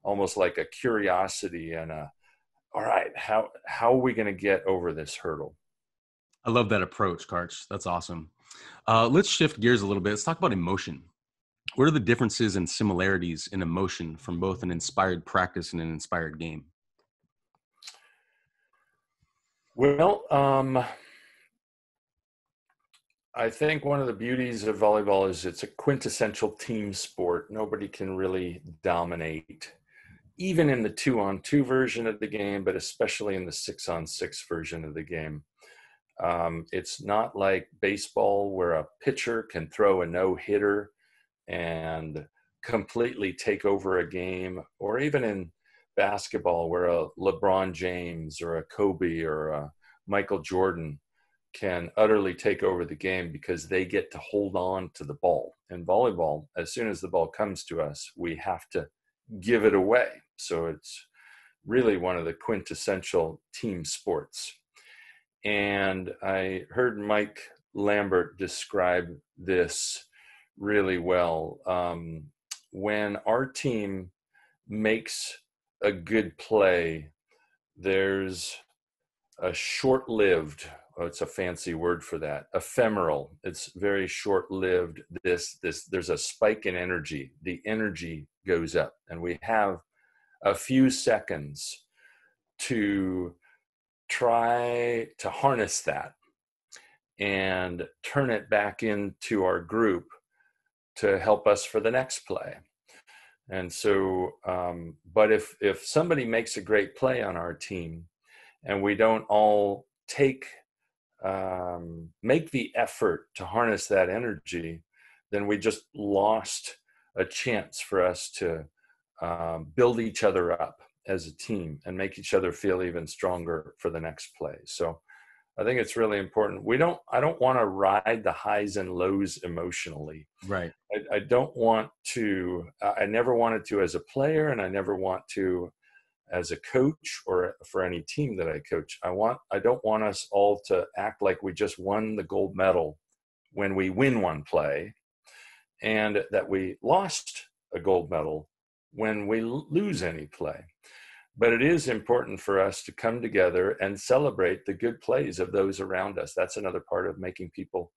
almost like a curiosity and a, all right, how how are we going to get over this hurdle? I love that approach, Karch. That's awesome. Uh, let's shift gears a little bit. Let's talk about emotion. What are the differences and similarities in emotion from both an inspired practice and an inspired game? Well, um, I think one of the beauties of volleyball is it's a quintessential team sport. Nobody can really dominate, even in the two-on-two version of the game, but especially in the six-on-six version of the game. Um, it's not like baseball where a pitcher can throw a no-hitter and completely take over a game, or even in basketball where a LeBron James or a Kobe or a Michael Jordan can utterly take over the game because they get to hold on to the ball. In volleyball, as soon as the ball comes to us, we have to give it away. So it's really one of the quintessential team sports. And I heard Mike Lambert describe this really well. Um, when our team makes a good play, there's a short-lived, oh, it's a fancy word for that, ephemeral. It's very short-lived. This, this, there's a spike in energy. The energy goes up, and we have a few seconds to try to harness that and turn it back into our group to help us for the next play. And so, um, but if, if somebody makes a great play on our team and we don't all take, um, make the effort to harness that energy, then we just lost a chance for us to um, build each other up as a team and make each other feel even stronger for the next play. So I think it's really important. We don't, I don't want to ride the highs and lows emotionally. Right. I, I don't want to, I never wanted to as a player, and I never want to as a coach or for any team that I coach. I want, I don't want us all to act like we just won the gold medal when we win one play, and that we lost a gold medal when we lose any play. But it is important for us to come together and celebrate the good plays of those around us. That's another part of making people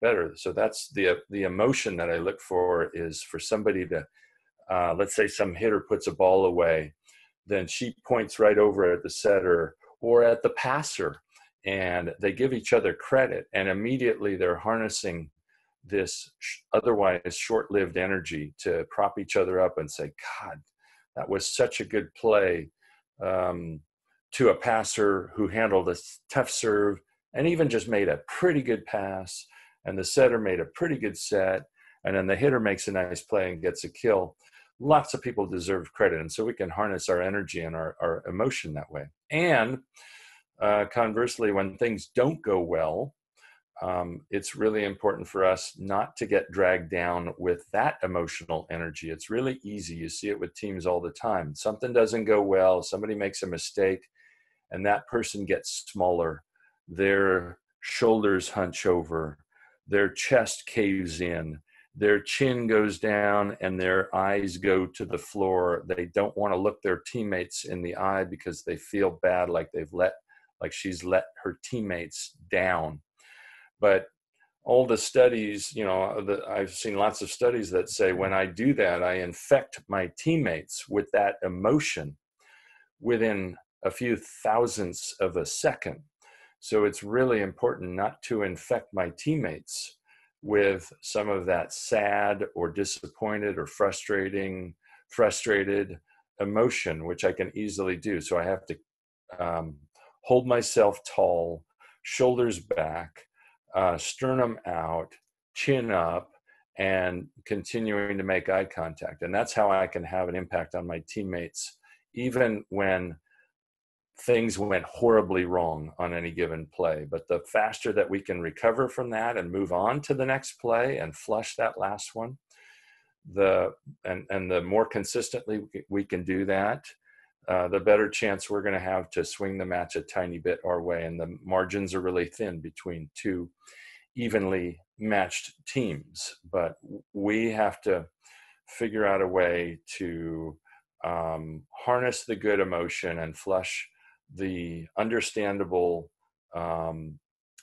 better. So that's the the emotion that I look for, is for somebody to, uh, let's say some hitter puts a ball away, then she points right over at the setter or at the passer, and they give each other credit, and immediately they're harnessing this otherwise short-lived energy to prop each other up and say, God, that was such a good play um, to a passer who handled a tough serve and even just made a pretty good pass, and the setter made a pretty good set, and then the hitter makes a nice play and gets a kill. Lots of people deserve credit, and so we can harness our energy and our, our emotion that way. And uh, conversely, when things don't go well, Um, it's really important for us not to get dragged down with that emotional energy. It's really easy. You see it with teams all the time. Something doesn't go well, somebody makes a mistake, and that person gets smaller. Their shoulders hunch over, their chest caves in, their chin goes down, and their eyes go to the floor. They don't want to look their teammates in the eye because they feel bad, like they've let, like she's let her teammates down. But all the studies, you know, the, I've seen lots of studies that say when I do that, I infect my teammates with that emotion within a few thousandths of a second. So it's really important not to infect my teammates with some of that sad or disappointed or frustrating, frustrated emotion, which I can easily do. So I have to um, hold myself tall, shoulders back, Uh, sternum out, chin up, and continuing to make eye contact. And that's how I can have an impact on my teammates, even when things went horribly wrong on any given play. But the faster that we can recover from that and move on to the next play and flush that last one, the and, and the more consistently we can do that, Uh, the better chance we're going to have to swing the match a tiny bit our way. And the margins are really thin between two evenly matched teams. But we have to figure out a way to um, harness the good emotion and flush the understandable, um,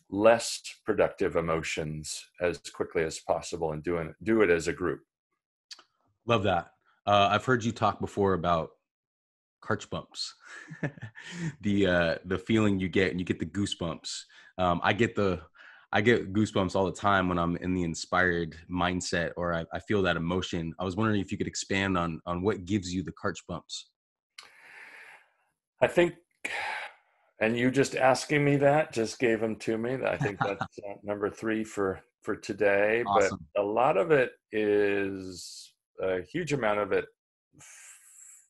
less productive emotions as quickly as possible, and doing, do it as a group. Love that. Uh, I've heard you talk before about Karch bumps, the uh, the feeling you get, and you get the goosebumps. Um, I get the I get goosebumps all the time when I'm in the inspired mindset, or I, I feel that emotion. I was wondering if you could expand on on what gives you the Karch bumps. I think And you just asking me that just gave them to me. I think that's number three for, for today. Awesome. But a lot of it is, a huge amount of it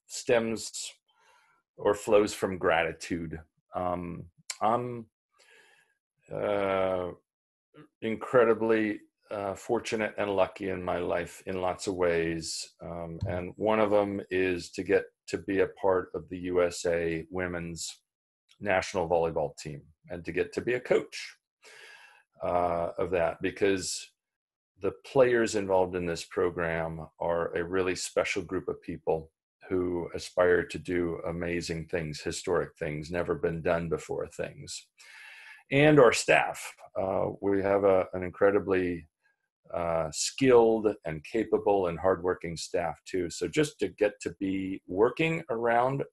stems or flows from gratitude. Um, I'm uh, incredibly uh, fortunate and lucky in my life in lots of ways. Um, and one of them is to get to be a part of the U S A women's national volleyball team and to get to be a coach uh, of that, because the players involved in this program are a really special group of people who aspire to do amazing things, historic things, never been done before things. And our staff, uh, we have a, an incredibly uh, skilled and capable and hardworking staff too. So just to get to be working around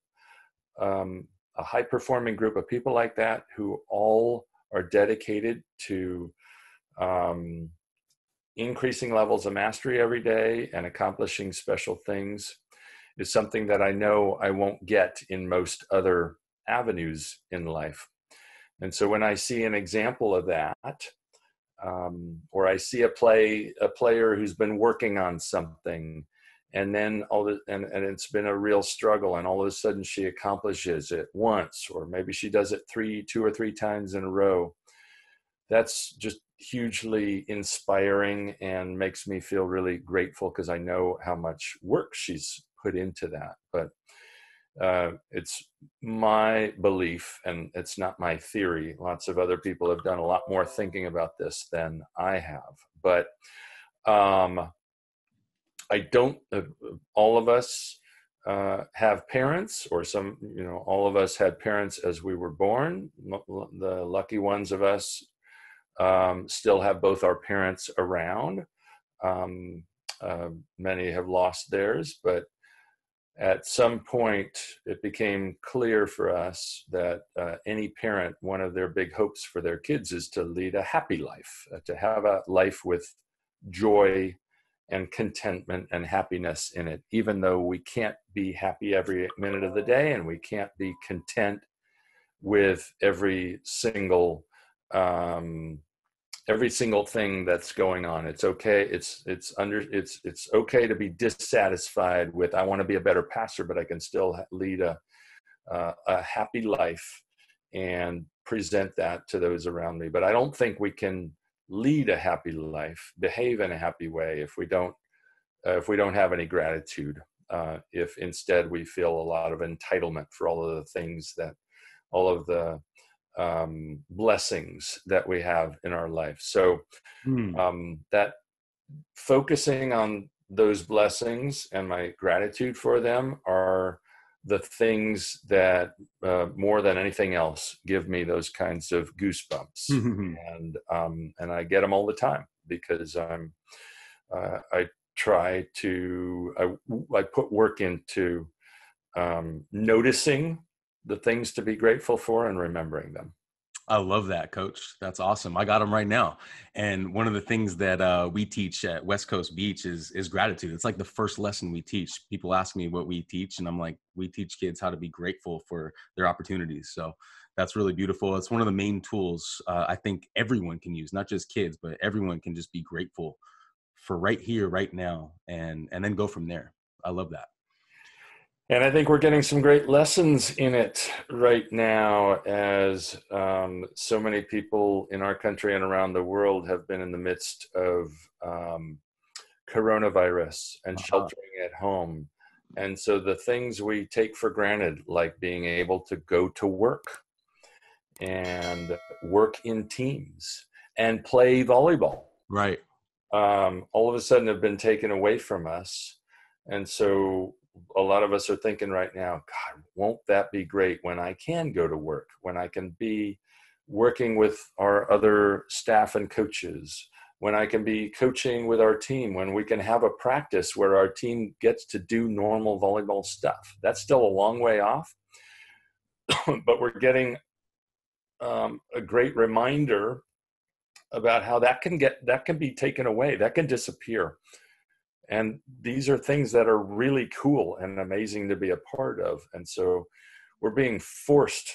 um, a high-performing group of people like that, who all are dedicated to um, increasing levels of mastery every day and accomplishing special things, is something that I know I won't get in most other avenues in life. And so when I see an example of that, um, or I see a play a player who's been working on something, and then all the, and, and it's been a real struggle, and all of a sudden she accomplishes it once, or maybe she does it three, two or three times in a row. That's just hugely inspiring and makes me feel really grateful, because I know how much work she's put into that. But uh, it's my belief, and it's not my theory. Lots of other people have done a lot more thinking about this than I have. But um, I don't, uh, all of us uh, have parents, or some, you know, all of us had parents as we were born. L- the lucky ones of us um, still have both our parents around. Um, uh, many have lost theirs, but at some point, it became clear for us that uh, any parent, one of their big hopes for their kids is to lead a happy life, uh, to have a life with joy and contentment and happiness in it, even though we can't be happy every minute of the day, and we can't be content with every single um, every single thing that's going on. It's okay. It's, it's under, it's, it's okay to be dissatisfied with, I want to be a better passer, but I can still lead a, uh, a happy life and present that to those around me. But I don't think we can lead a happy life, behave in a happy way, if we don't, uh, if we don't have any gratitude, uh, if instead we feel a lot of entitlement for all of the things that, all of the um, blessings that we have in our life. So mm. um, that focusing on those blessings and my gratitude for them are the things that uh, more than anything else give me those kinds of goosebumps, mm-hmm. and um, and I get them all the time, because I'm uh, I try to I, I put work into um, noticing the things to be grateful for and remembering them. I love that, Coach. That's awesome. I got them right now. And one of the things that uh, we teach at West Coast Beach is is gratitude. It's like the first lesson we teach. People ask me what we teach, and I'm like, we teach kids how to be grateful for their opportunities. So that's really beautiful. It's one of the main tools uh, I think everyone can use, not just kids, but everyone can just be grateful for right here, right now, and and then go from there. I love that. And I think we're getting some great lessons in it right now, as um, so many people in our country and around the world have been in the midst of um, coronavirus and uh-huh. sheltering at home. And so the things we take for granted, like being able to go to work and work in teams and play volleyball, right? Um, all of a sudden have been taken away from us. And so a lot of us are thinking right now, God, won't that be great when I can go to work, when I can be working with our other staff and coaches, when I can be coaching with our team, when we can have a practice where our team gets to do normal volleyball stuff. That's still a long way off, but we're getting um, a great reminder about how that can get, that can be taken away, that can disappear. And these are things that are really cool and amazing to be a part of. And so we're being forced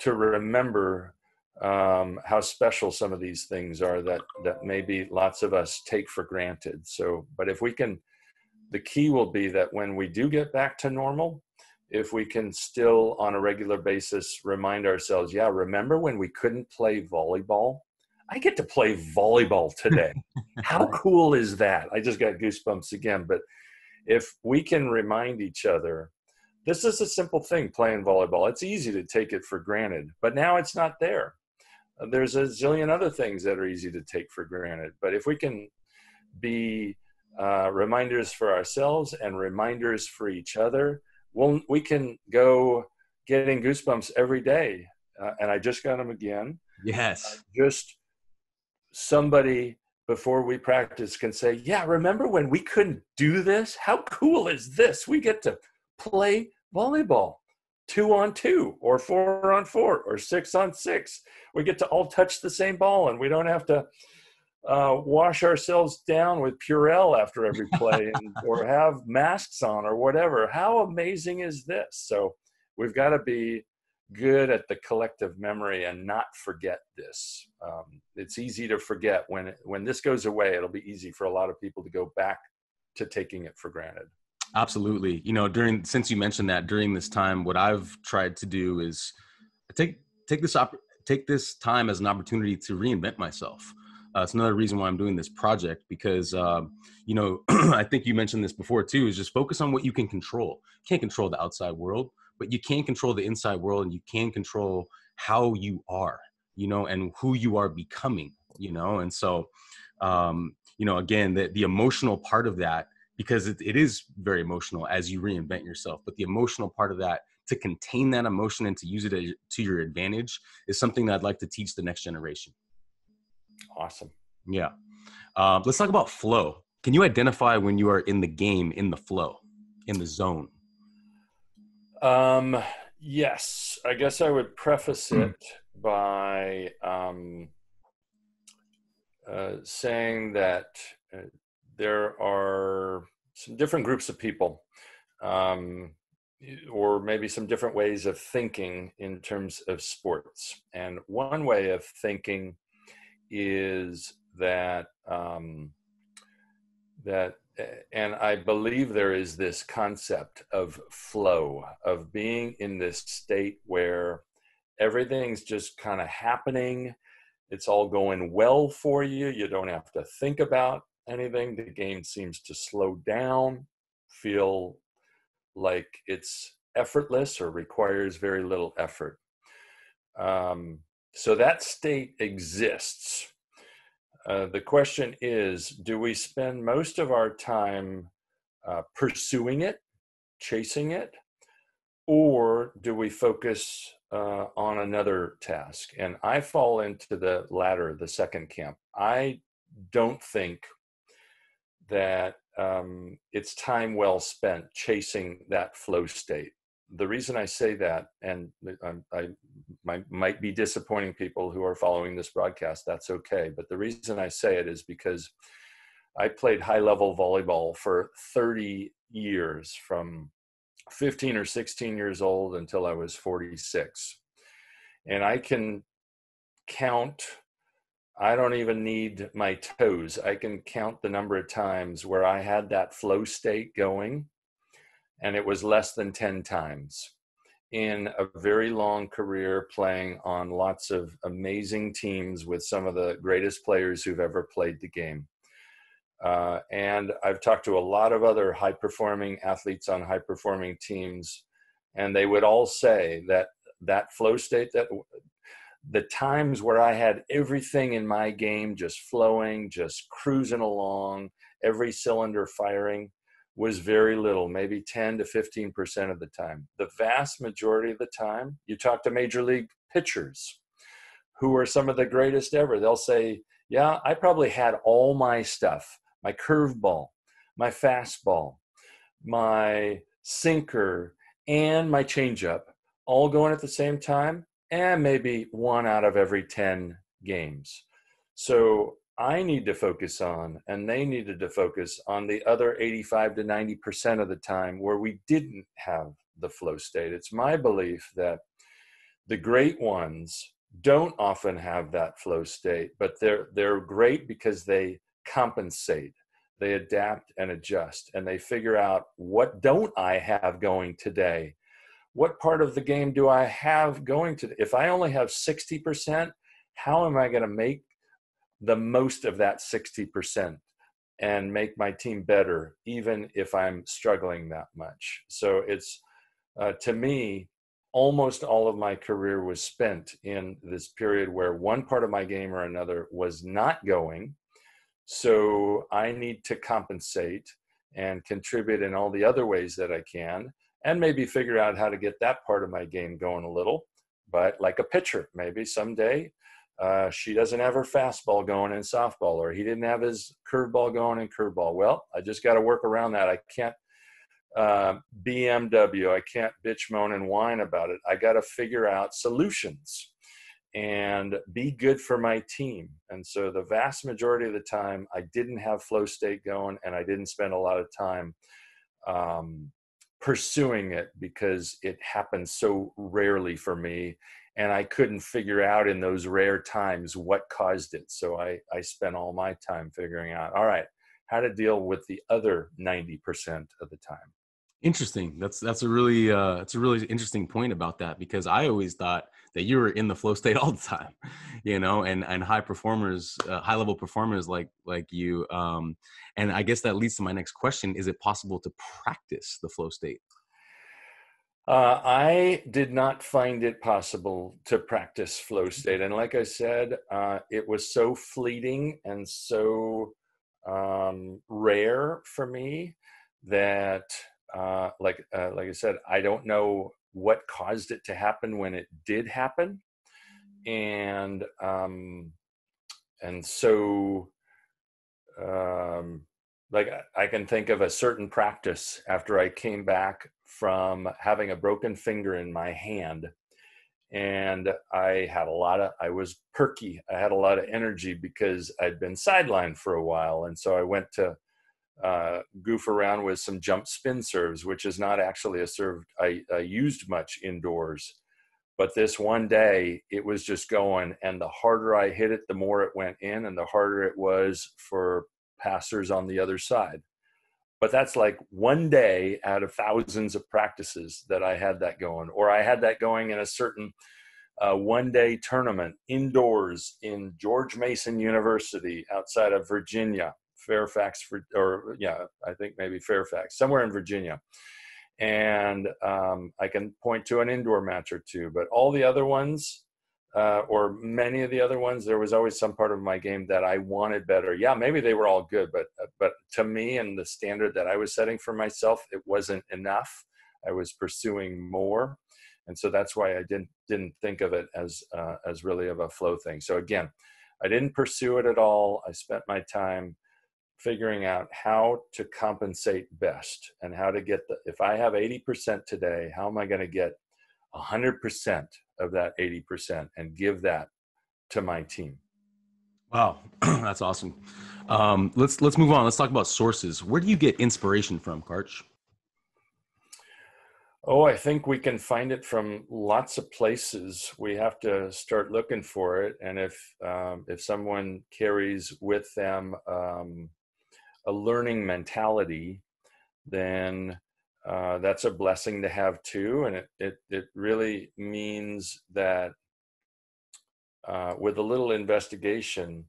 to remember um, how special some of these things are that, that maybe lots of us take for granted. So, but if we can, the key will be that when we do get back to normal, if we can still on a regular basis remind ourselves, yeah, remember when we couldn't play volleyball? I get to play volleyball today. How cool is that? I just got goosebumps again. But if we can remind each other, this is a simple thing, playing volleyball. It's easy to take it for granted, but now it's not there. There's a zillion other things that are easy to take for granted. But if we can be uh, reminders for ourselves and reminders for each other, we'll, we can go getting goosebumps every day. Uh, and I just got them again. Yes. Uh, just somebody before we practice can say, yeah, remember when we couldn't do this? How cool is this? We get to play volleyball two on two or four on four or six on six. We get to all touch the same ball and we don't have to uh, wash ourselves down with Purell after every play and, or have masks on or whatever. How amazing is this? So we've got to be good at the collective memory and not forget this. Um, it's easy to forget. When when this goes away, it'll be easy for a lot of people to go back to taking it for granted. Absolutely. You know, during, since you mentioned that, during this time, what I've tried to do is take take this op- take this time as an opportunity to reinvent myself. Uh, it's another reason why I'm doing this project, because, um, you know, I think you mentioned this before too, is just focus on what you can control. You can't control the outside world, but you can control the inside world, and you can control how you are, you know, and who you are becoming, you know? And so, um, you know, again, the, the emotional part of that, because it, it is very emotional as you reinvent yourself, but the emotional part of that, to contain that emotion and to use it a, to your advantage, is something that I'd like to teach the next generation. Awesome. Yeah. Uh, let's talk about flow. Can you identify when you are in the game, in the flow, in the zone? Um, yes, I guess I would preface it by um, uh, saying that uh, there are some different groups of people, um, or maybe some different ways of thinking in terms of sports. And one way of thinking is that, um, that, and I believe there is this concept of flow, of being in this state where everything's just kind of happening. It's all going well for you. You don't have to think about anything. The game seems to slow down, feel like it's effortless or requires very little effort. Um, so that state exists. Uh, the question is, do we spend most of our time uh, pursuing it, chasing it, or do we focus uh, on another task? And I fall into the latter, the second camp. I don't think that um, it's time well spent chasing that flow state. The reason I say that, and I, I might, might be disappointing people who are following this broadcast, that's okay. But the reason I say it is because I played high-level volleyball for thirty years, from fifteen or sixteen years old until I was forty-six. And I can count, I don't even need my toes. I can count the number of times where I had that flow state going, and it was less than ten times in a very long career playing on lots of amazing teams with some of the greatest players who've ever played the game. Uh, and I've talked to a lot of other high-performing athletes on high-performing teams, and they would all say that that flow state, that the times where I had everything in my game just flowing, just cruising along, every cylinder firing, was very little, maybe ten to fifteen percent of the time. The vast majority of the time, you talk to major league pitchers who are some of the greatest ever. They'll say, yeah, I probably had all my stuff, my curveball, my fastball, my sinker, and my changeup all going at the same time, and maybe one out of every ten games. So I need to focus on, and they needed to focus on, the other eighty-five to ninety percent of the time where we didn't have the flow state. It's my belief that the great ones don't often have that flow state, but they're, they're great because they compensate, they adapt and adjust, and they figure out, what don't I have going today? What part of the game do I have going today? If I only have sixty percent, how am I going to make the most of that sixty percent and make my team better, even if I'm struggling that much? So it's, uh, to me, almost all of my career was spent in this period where one part of my game or another was not going. So I need to compensate and contribute in all the other ways that I can, and maybe figure out how to get that part of my game going a little, but like a pitcher, maybe someday uh, she doesn't have her fastball going in softball, or he didn't have his curveball going in curveball. Well, I just got to work around that. I can't uh, B M W. I can't bitch, moan, and whine about it. I got to figure out solutions and be good for my team. And so the vast majority of the time, I didn't have flow state going, and I didn't spend a lot of time um, pursuing it because it happened so rarely for me, and I couldn't figure out in those rare times what caused it. So I, I spent all my time figuring out, all right, how to deal with the other ninety percent of the time. Interesting. That's that's a really uh, that's a really interesting point about that, because I always thought that you were in the flow state all the time, you know, and and high performers, uh, high level performers like like you. Um, and I guess that leads to my next question: is it possible to practice the flow state? Uh, I did not find it possible to practice flow state, and like I said, uh, it was so fleeting and so um, rare for me that. Uh, like, uh, like I said, I don't know what caused it to happen when it did happen. And, um, and so, um, like I, I can think of a certain practice after I came back from having a broken finger in my hand, and I had a lot of, I was perky. I had a lot of energy because I'd been sidelined for a while. And so I went to, Uh, goof around with some jump spin serves, which is not actually a serve I, I used much indoors. But this one day, it was just going, and the harder I hit it, the more it went in, and the harder it was for passers on the other side. But that's like one day out of thousands of practices that I had that going, or I had that going in a certain uh, one-day tournament indoors in George Mason University outside of Virginia. Fairfax, for, or yeah, I think maybe Fairfax, somewhere in Virginia. And um, I can point to an indoor match or two, but all the other ones, uh, or many of the other ones, there was always some part of my game that I wanted better. Yeah, maybe they were all good, but but to me and the standard that I was setting for myself, it wasn't enough. I was pursuing more. And so that's why I didn't didn't think of it as uh, as really of a flow thing. So again, I didn't pursue it at all. I spent my time figuring out how to compensate best and how to get the, if I have eighty percent today, how am I going to get one hundred percent of that eighty percent and give that to my team? Wow. That's awesome. Um, let's, let's move on. Let's talk about sources. Where do you get inspiration from, Karch? Oh, I think we can find it from lots of places. We have to start looking for it. And if, um, if someone carries with them, um, a learning mentality, then uh, that's a blessing to have too. And it, it, it really means that uh, with a little investigation,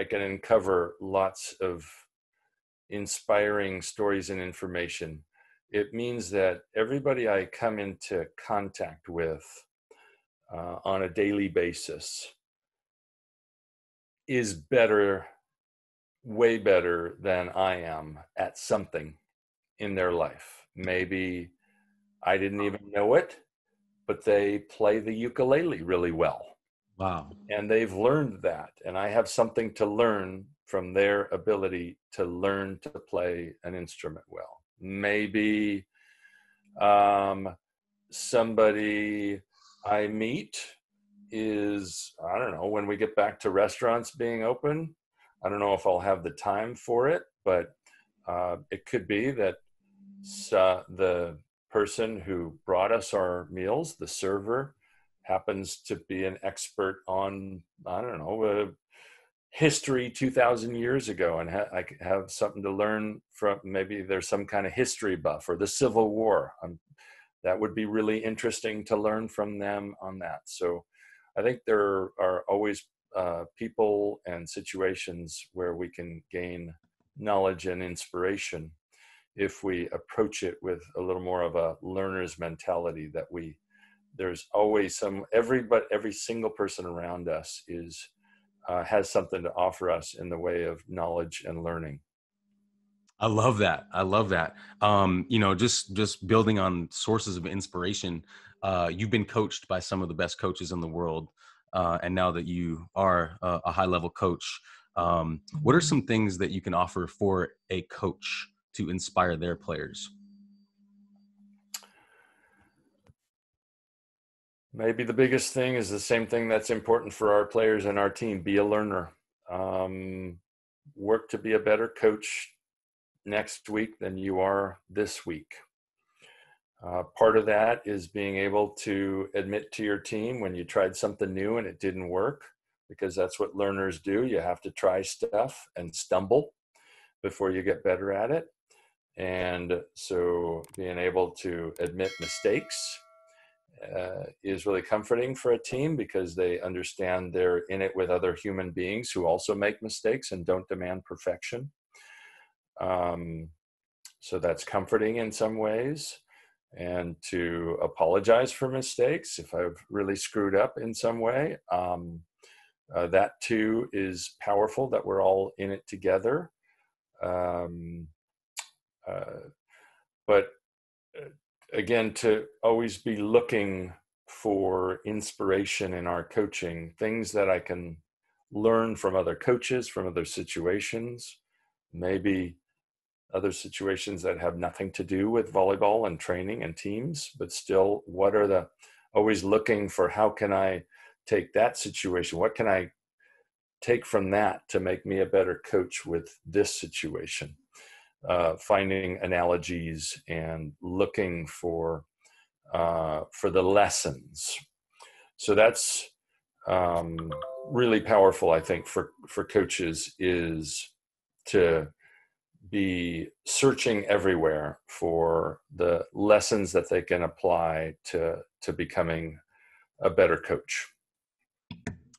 I can uncover lots of inspiring stories and information. It means that everybody I come into contact with uh, on a daily basis is better way better than I am at something in their life. Maybe I didn't even know it, but they play the ukulele really well. Wow. And they've learned that. And I have something to learn from their ability to learn to play an instrument well. Maybe um, somebody I meet is, I don't know, when we get back to restaurants being open, I don't know if I'll have the time for it, but uh, it could be that uh, the person who brought us our meals, the server, happens to be an expert on, I don't know, uh, history two thousand years ago, and ha- I have something to learn from. Maybe there's some kind of history buff, or the Civil War. Um, that would be really interesting to learn from them on that. So I think there are always uh, people and situations where we can gain knowledge and inspiration if we approach it with a little more of a learner's mentality, that we, there's always some, every, but every single person around us is, uh, has something to offer us in the way of knowledge and learning. I love that. I love that. Um, you know, just, just building on sources of inspiration. Uh, you've been coached by some of the best coaches in the world. Uh, and now that you are a, a high level coach, um, what are some things that you can offer for a coach to inspire their players? Maybe the biggest thing is the same thing that's important for our players and our team. Be a learner. Um, work to be a better coach next week than you are this week. Uh, part of that is being able to admit to your team when you tried something new and it didn't work, because that's what learners do. You have to try stuff and stumble before you get better at it. And so being able to admit mistakes uh, is really comforting for a team, because they understand they're in it with other human beings who also make mistakes and don't demand perfection. Um, so that's comforting in some ways. And to apologize for mistakes if I've really screwed up in some way. Um, uh, that too is powerful, that we're all in it together. Um, uh, but again, to always be looking for inspiration in our coaching, things that I can learn from other coaches, from other situations, maybe other situations that have nothing to do with volleyball and training and teams, but still, what are the, always looking for, how can I take that situation? What can I take from that to make me a better coach with this situation? Uh, finding analogies and looking for, uh, for the lessons. So that's um, really powerful, I think, for, for coaches, is to be searching everywhere for the lessons that they can apply to, to becoming a better coach.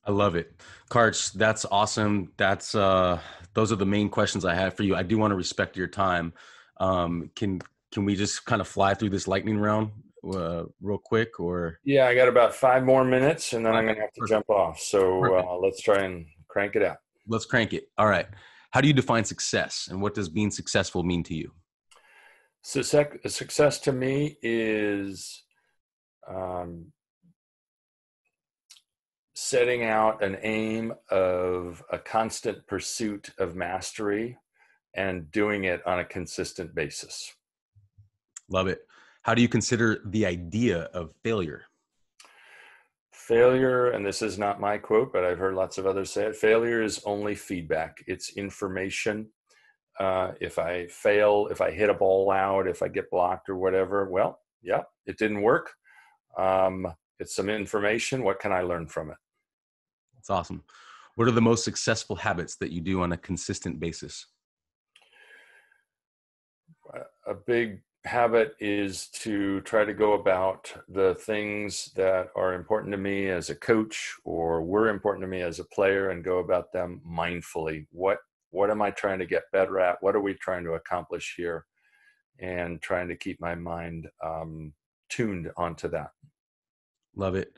I love it. Karch, that's awesome. That's, uh, those are the main questions I have for you. I do want to respect your time. Um, can, can we just kind of fly through this lightning round uh, real quick, or? Yeah, I got about five more minutes and then I'm going to have to jump off. So uh, let's try and crank it out. Let's crank it. All right. How do you define success, and what does being successful mean to you? So success to me is um, setting out an aim of a constant pursuit of mastery and doing it on a consistent basis. Love it. How do you consider the idea of failure? Failure, and this is not my quote, but I've heard lots of others say it, failure is only feedback. It's information. Uh, if I fail, if I hit a ball out, if I get blocked or whatever, well, yeah, it didn't work. Um, it's some information. What can I learn from it? That's awesome. What are the most successful habits that you do on a consistent basis? A big habit is to try to go about the things that are important to me as a coach, or were important to me as a player, and go about them mindfully. What what am I trying to get better at? What are we trying to accomplish here? And trying to keep my mind um, tuned onto that. Love it.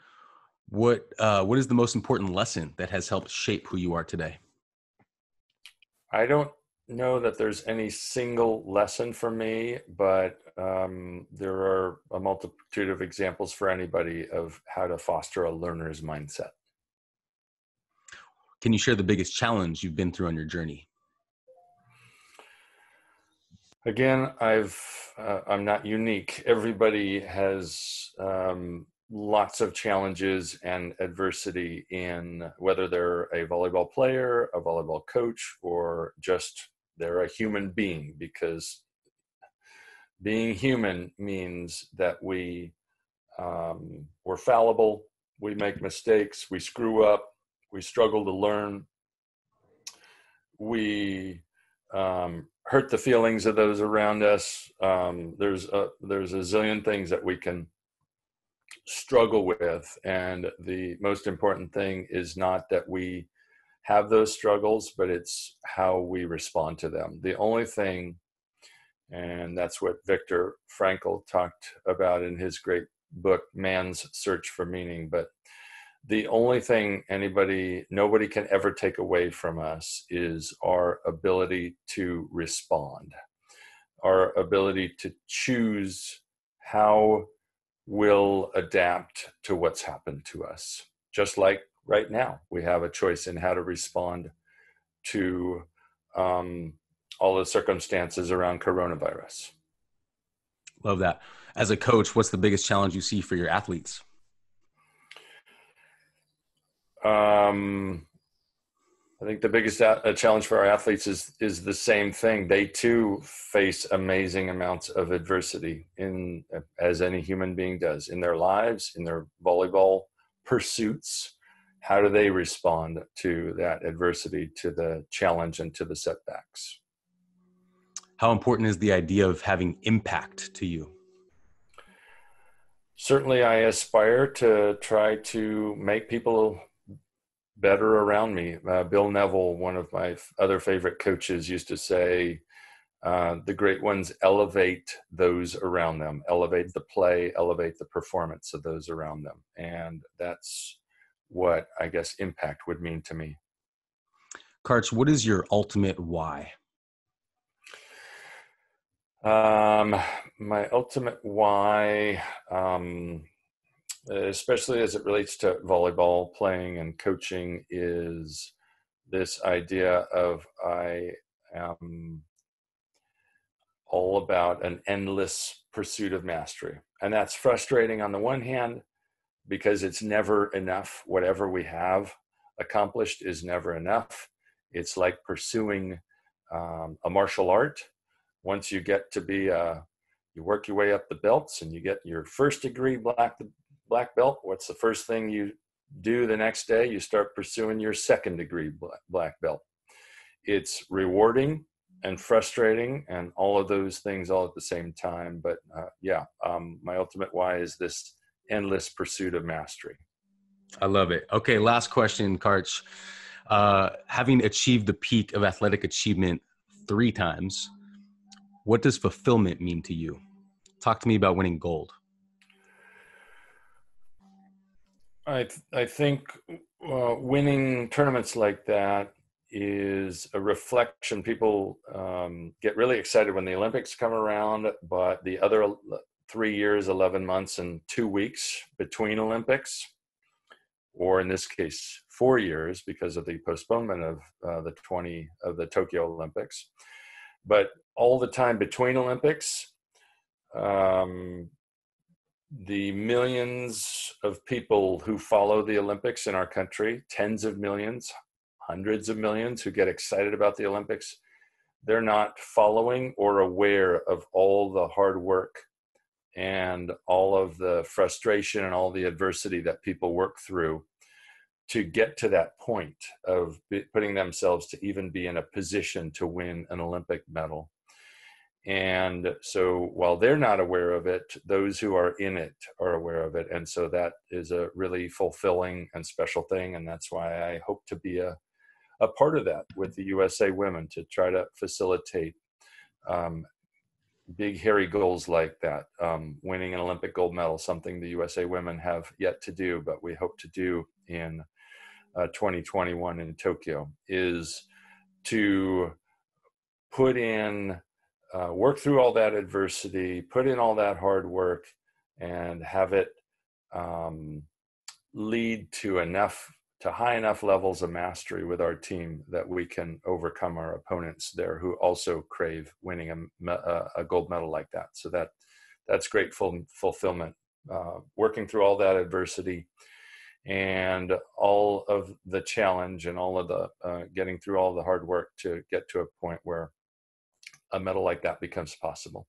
What uh, what is the most important lesson that has helped shape who you are today? I don't know that there's any single lesson for me, but um, there are a multitude of examples for anybody of how to foster a learner's mindset. Can you share the biggest challenge you've been through on your journey? Again, I've uh, I'm not unique. Everybody has um, lots of challenges and adversity, in whether they're a volleyball player, a volleyball coach, or just they're a human being, because being human means that we, um, we're fallible, we make mistakes, we screw up, we struggle to learn, we um, hurt the feelings of those around us. Um, there's a, there's a zillion things that we can struggle with, and the most important thing is not that we have those struggles, but it's how we respond to them. The only thing, and that's what Viktor Frankl talked about in his great book, Man's Search for Meaning, but the only thing anybody, nobody can ever take away from us is our ability to respond, our ability to choose how we'll adapt to what's happened to us. Just like right now, we have a choice in how to respond to um, all the circumstances around coronavirus. Love that. As a coach, what's the biggest challenge you see for your athletes? Um, I think the biggest a- challenge for our athletes is, is the same thing. They too face amazing amounts of adversity, in as any human being does, in their lives, in their volleyball pursuits. How do they respond to that adversity, to the challenge, and to the setbacks? How important is the idea of having impact to you? Certainly, I aspire to try to make people better around me. Uh, Bill Neville, one of my f- other favorite coaches, used to say, uh, the great ones elevate those around them, elevate the play, elevate the performance of those around them. And that's what, I guess, impact would mean to me. Karch, what is your ultimate why? Um, my ultimate why, um, especially as it relates to volleyball playing and coaching, is this idea of I am all about an endless pursuit of mastery. And that's frustrating on the one hand, because it's never enough. Whatever we have accomplished is never enough. It's like pursuing um, a martial art. Once you get to be, uh, you work your way up the belts and you get your first degree black black belt, what's the first thing you do the next day? You start pursuing your second degree black, black belt. It's rewarding and frustrating and all of those things all at the same time. But uh, yeah, um, my ultimate why is this endless pursuit of mastery. I love it. Okay, last question, Karch. Uh, having achieved the peak of athletic achievement three times, what does fulfillment mean to you? Talk to me about winning gold. I th- I think uh, winning tournaments like that is a reflection. People um, get really excited when the Olympics come around, but the other three years, eleven months, and two weeks between Olympics, or in this case, four years because of the postponement of uh, the twenty of the Tokyo Olympics. But all the time between Olympics, um, the millions of people who follow the Olympics in our country, tens of millions, hundreds of millions who get excited about the Olympics, they're not following or aware of all the hard work and all of the frustration and all the adversity that people work through to get to that point of putting themselves to even be in a position to win an Olympic medal. And so while they're not aware of it, those who are in it are aware of it. And so that is a really fulfilling and special thing. And that's why I hope to be a, a part of that with the U S A Women, to try to facilitate um, big, hairy goals like that. Um, winning an Olympic gold medal, something the U S A Women have yet to do, but we hope to do in uh, twenty twenty-one in Tokyo, is to put in, uh, work through all that adversity, put in all that hard work, and have it um, lead to enough, to high enough levels of mastery with our team that we can overcome our opponents there who also crave winning a, a gold medal like that. So that that's great ful- fulfillment, uh, working through all that adversity and all of the challenge and all of the uh, getting through all the hard work to get to a point where a medal like that becomes possible.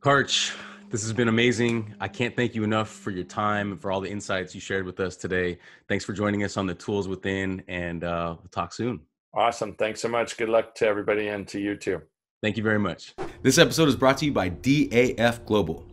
Karch, This has been amazing. I can't thank you enough for your time and for all the insights you shared with us today. Thanks for joining us on The Tools Within, and uh, we'll talk soon. Awesome. Thanks so much. Good luck to everybody and to you too. Thank you very much. This episode is brought to you by D A F Global.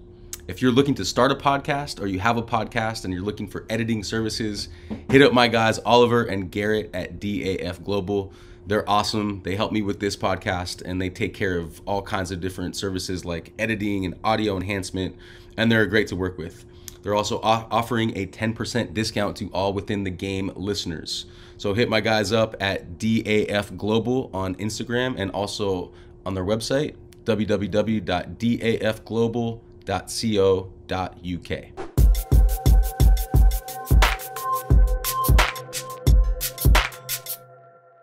If you're looking to start a podcast or you have a podcast and you're looking for editing services, hit up my guys, Oliver and Garrett at D A F Global. They're awesome. They help me with this podcast and they take care of all kinds of different services like editing and audio enhancement, and they're great to work with. They're also offering a ten percent discount to all Within the Game listeners. So hit my guys up at D A F Global on Instagram and also on their website, w w w dot d a f global dot co dot u k.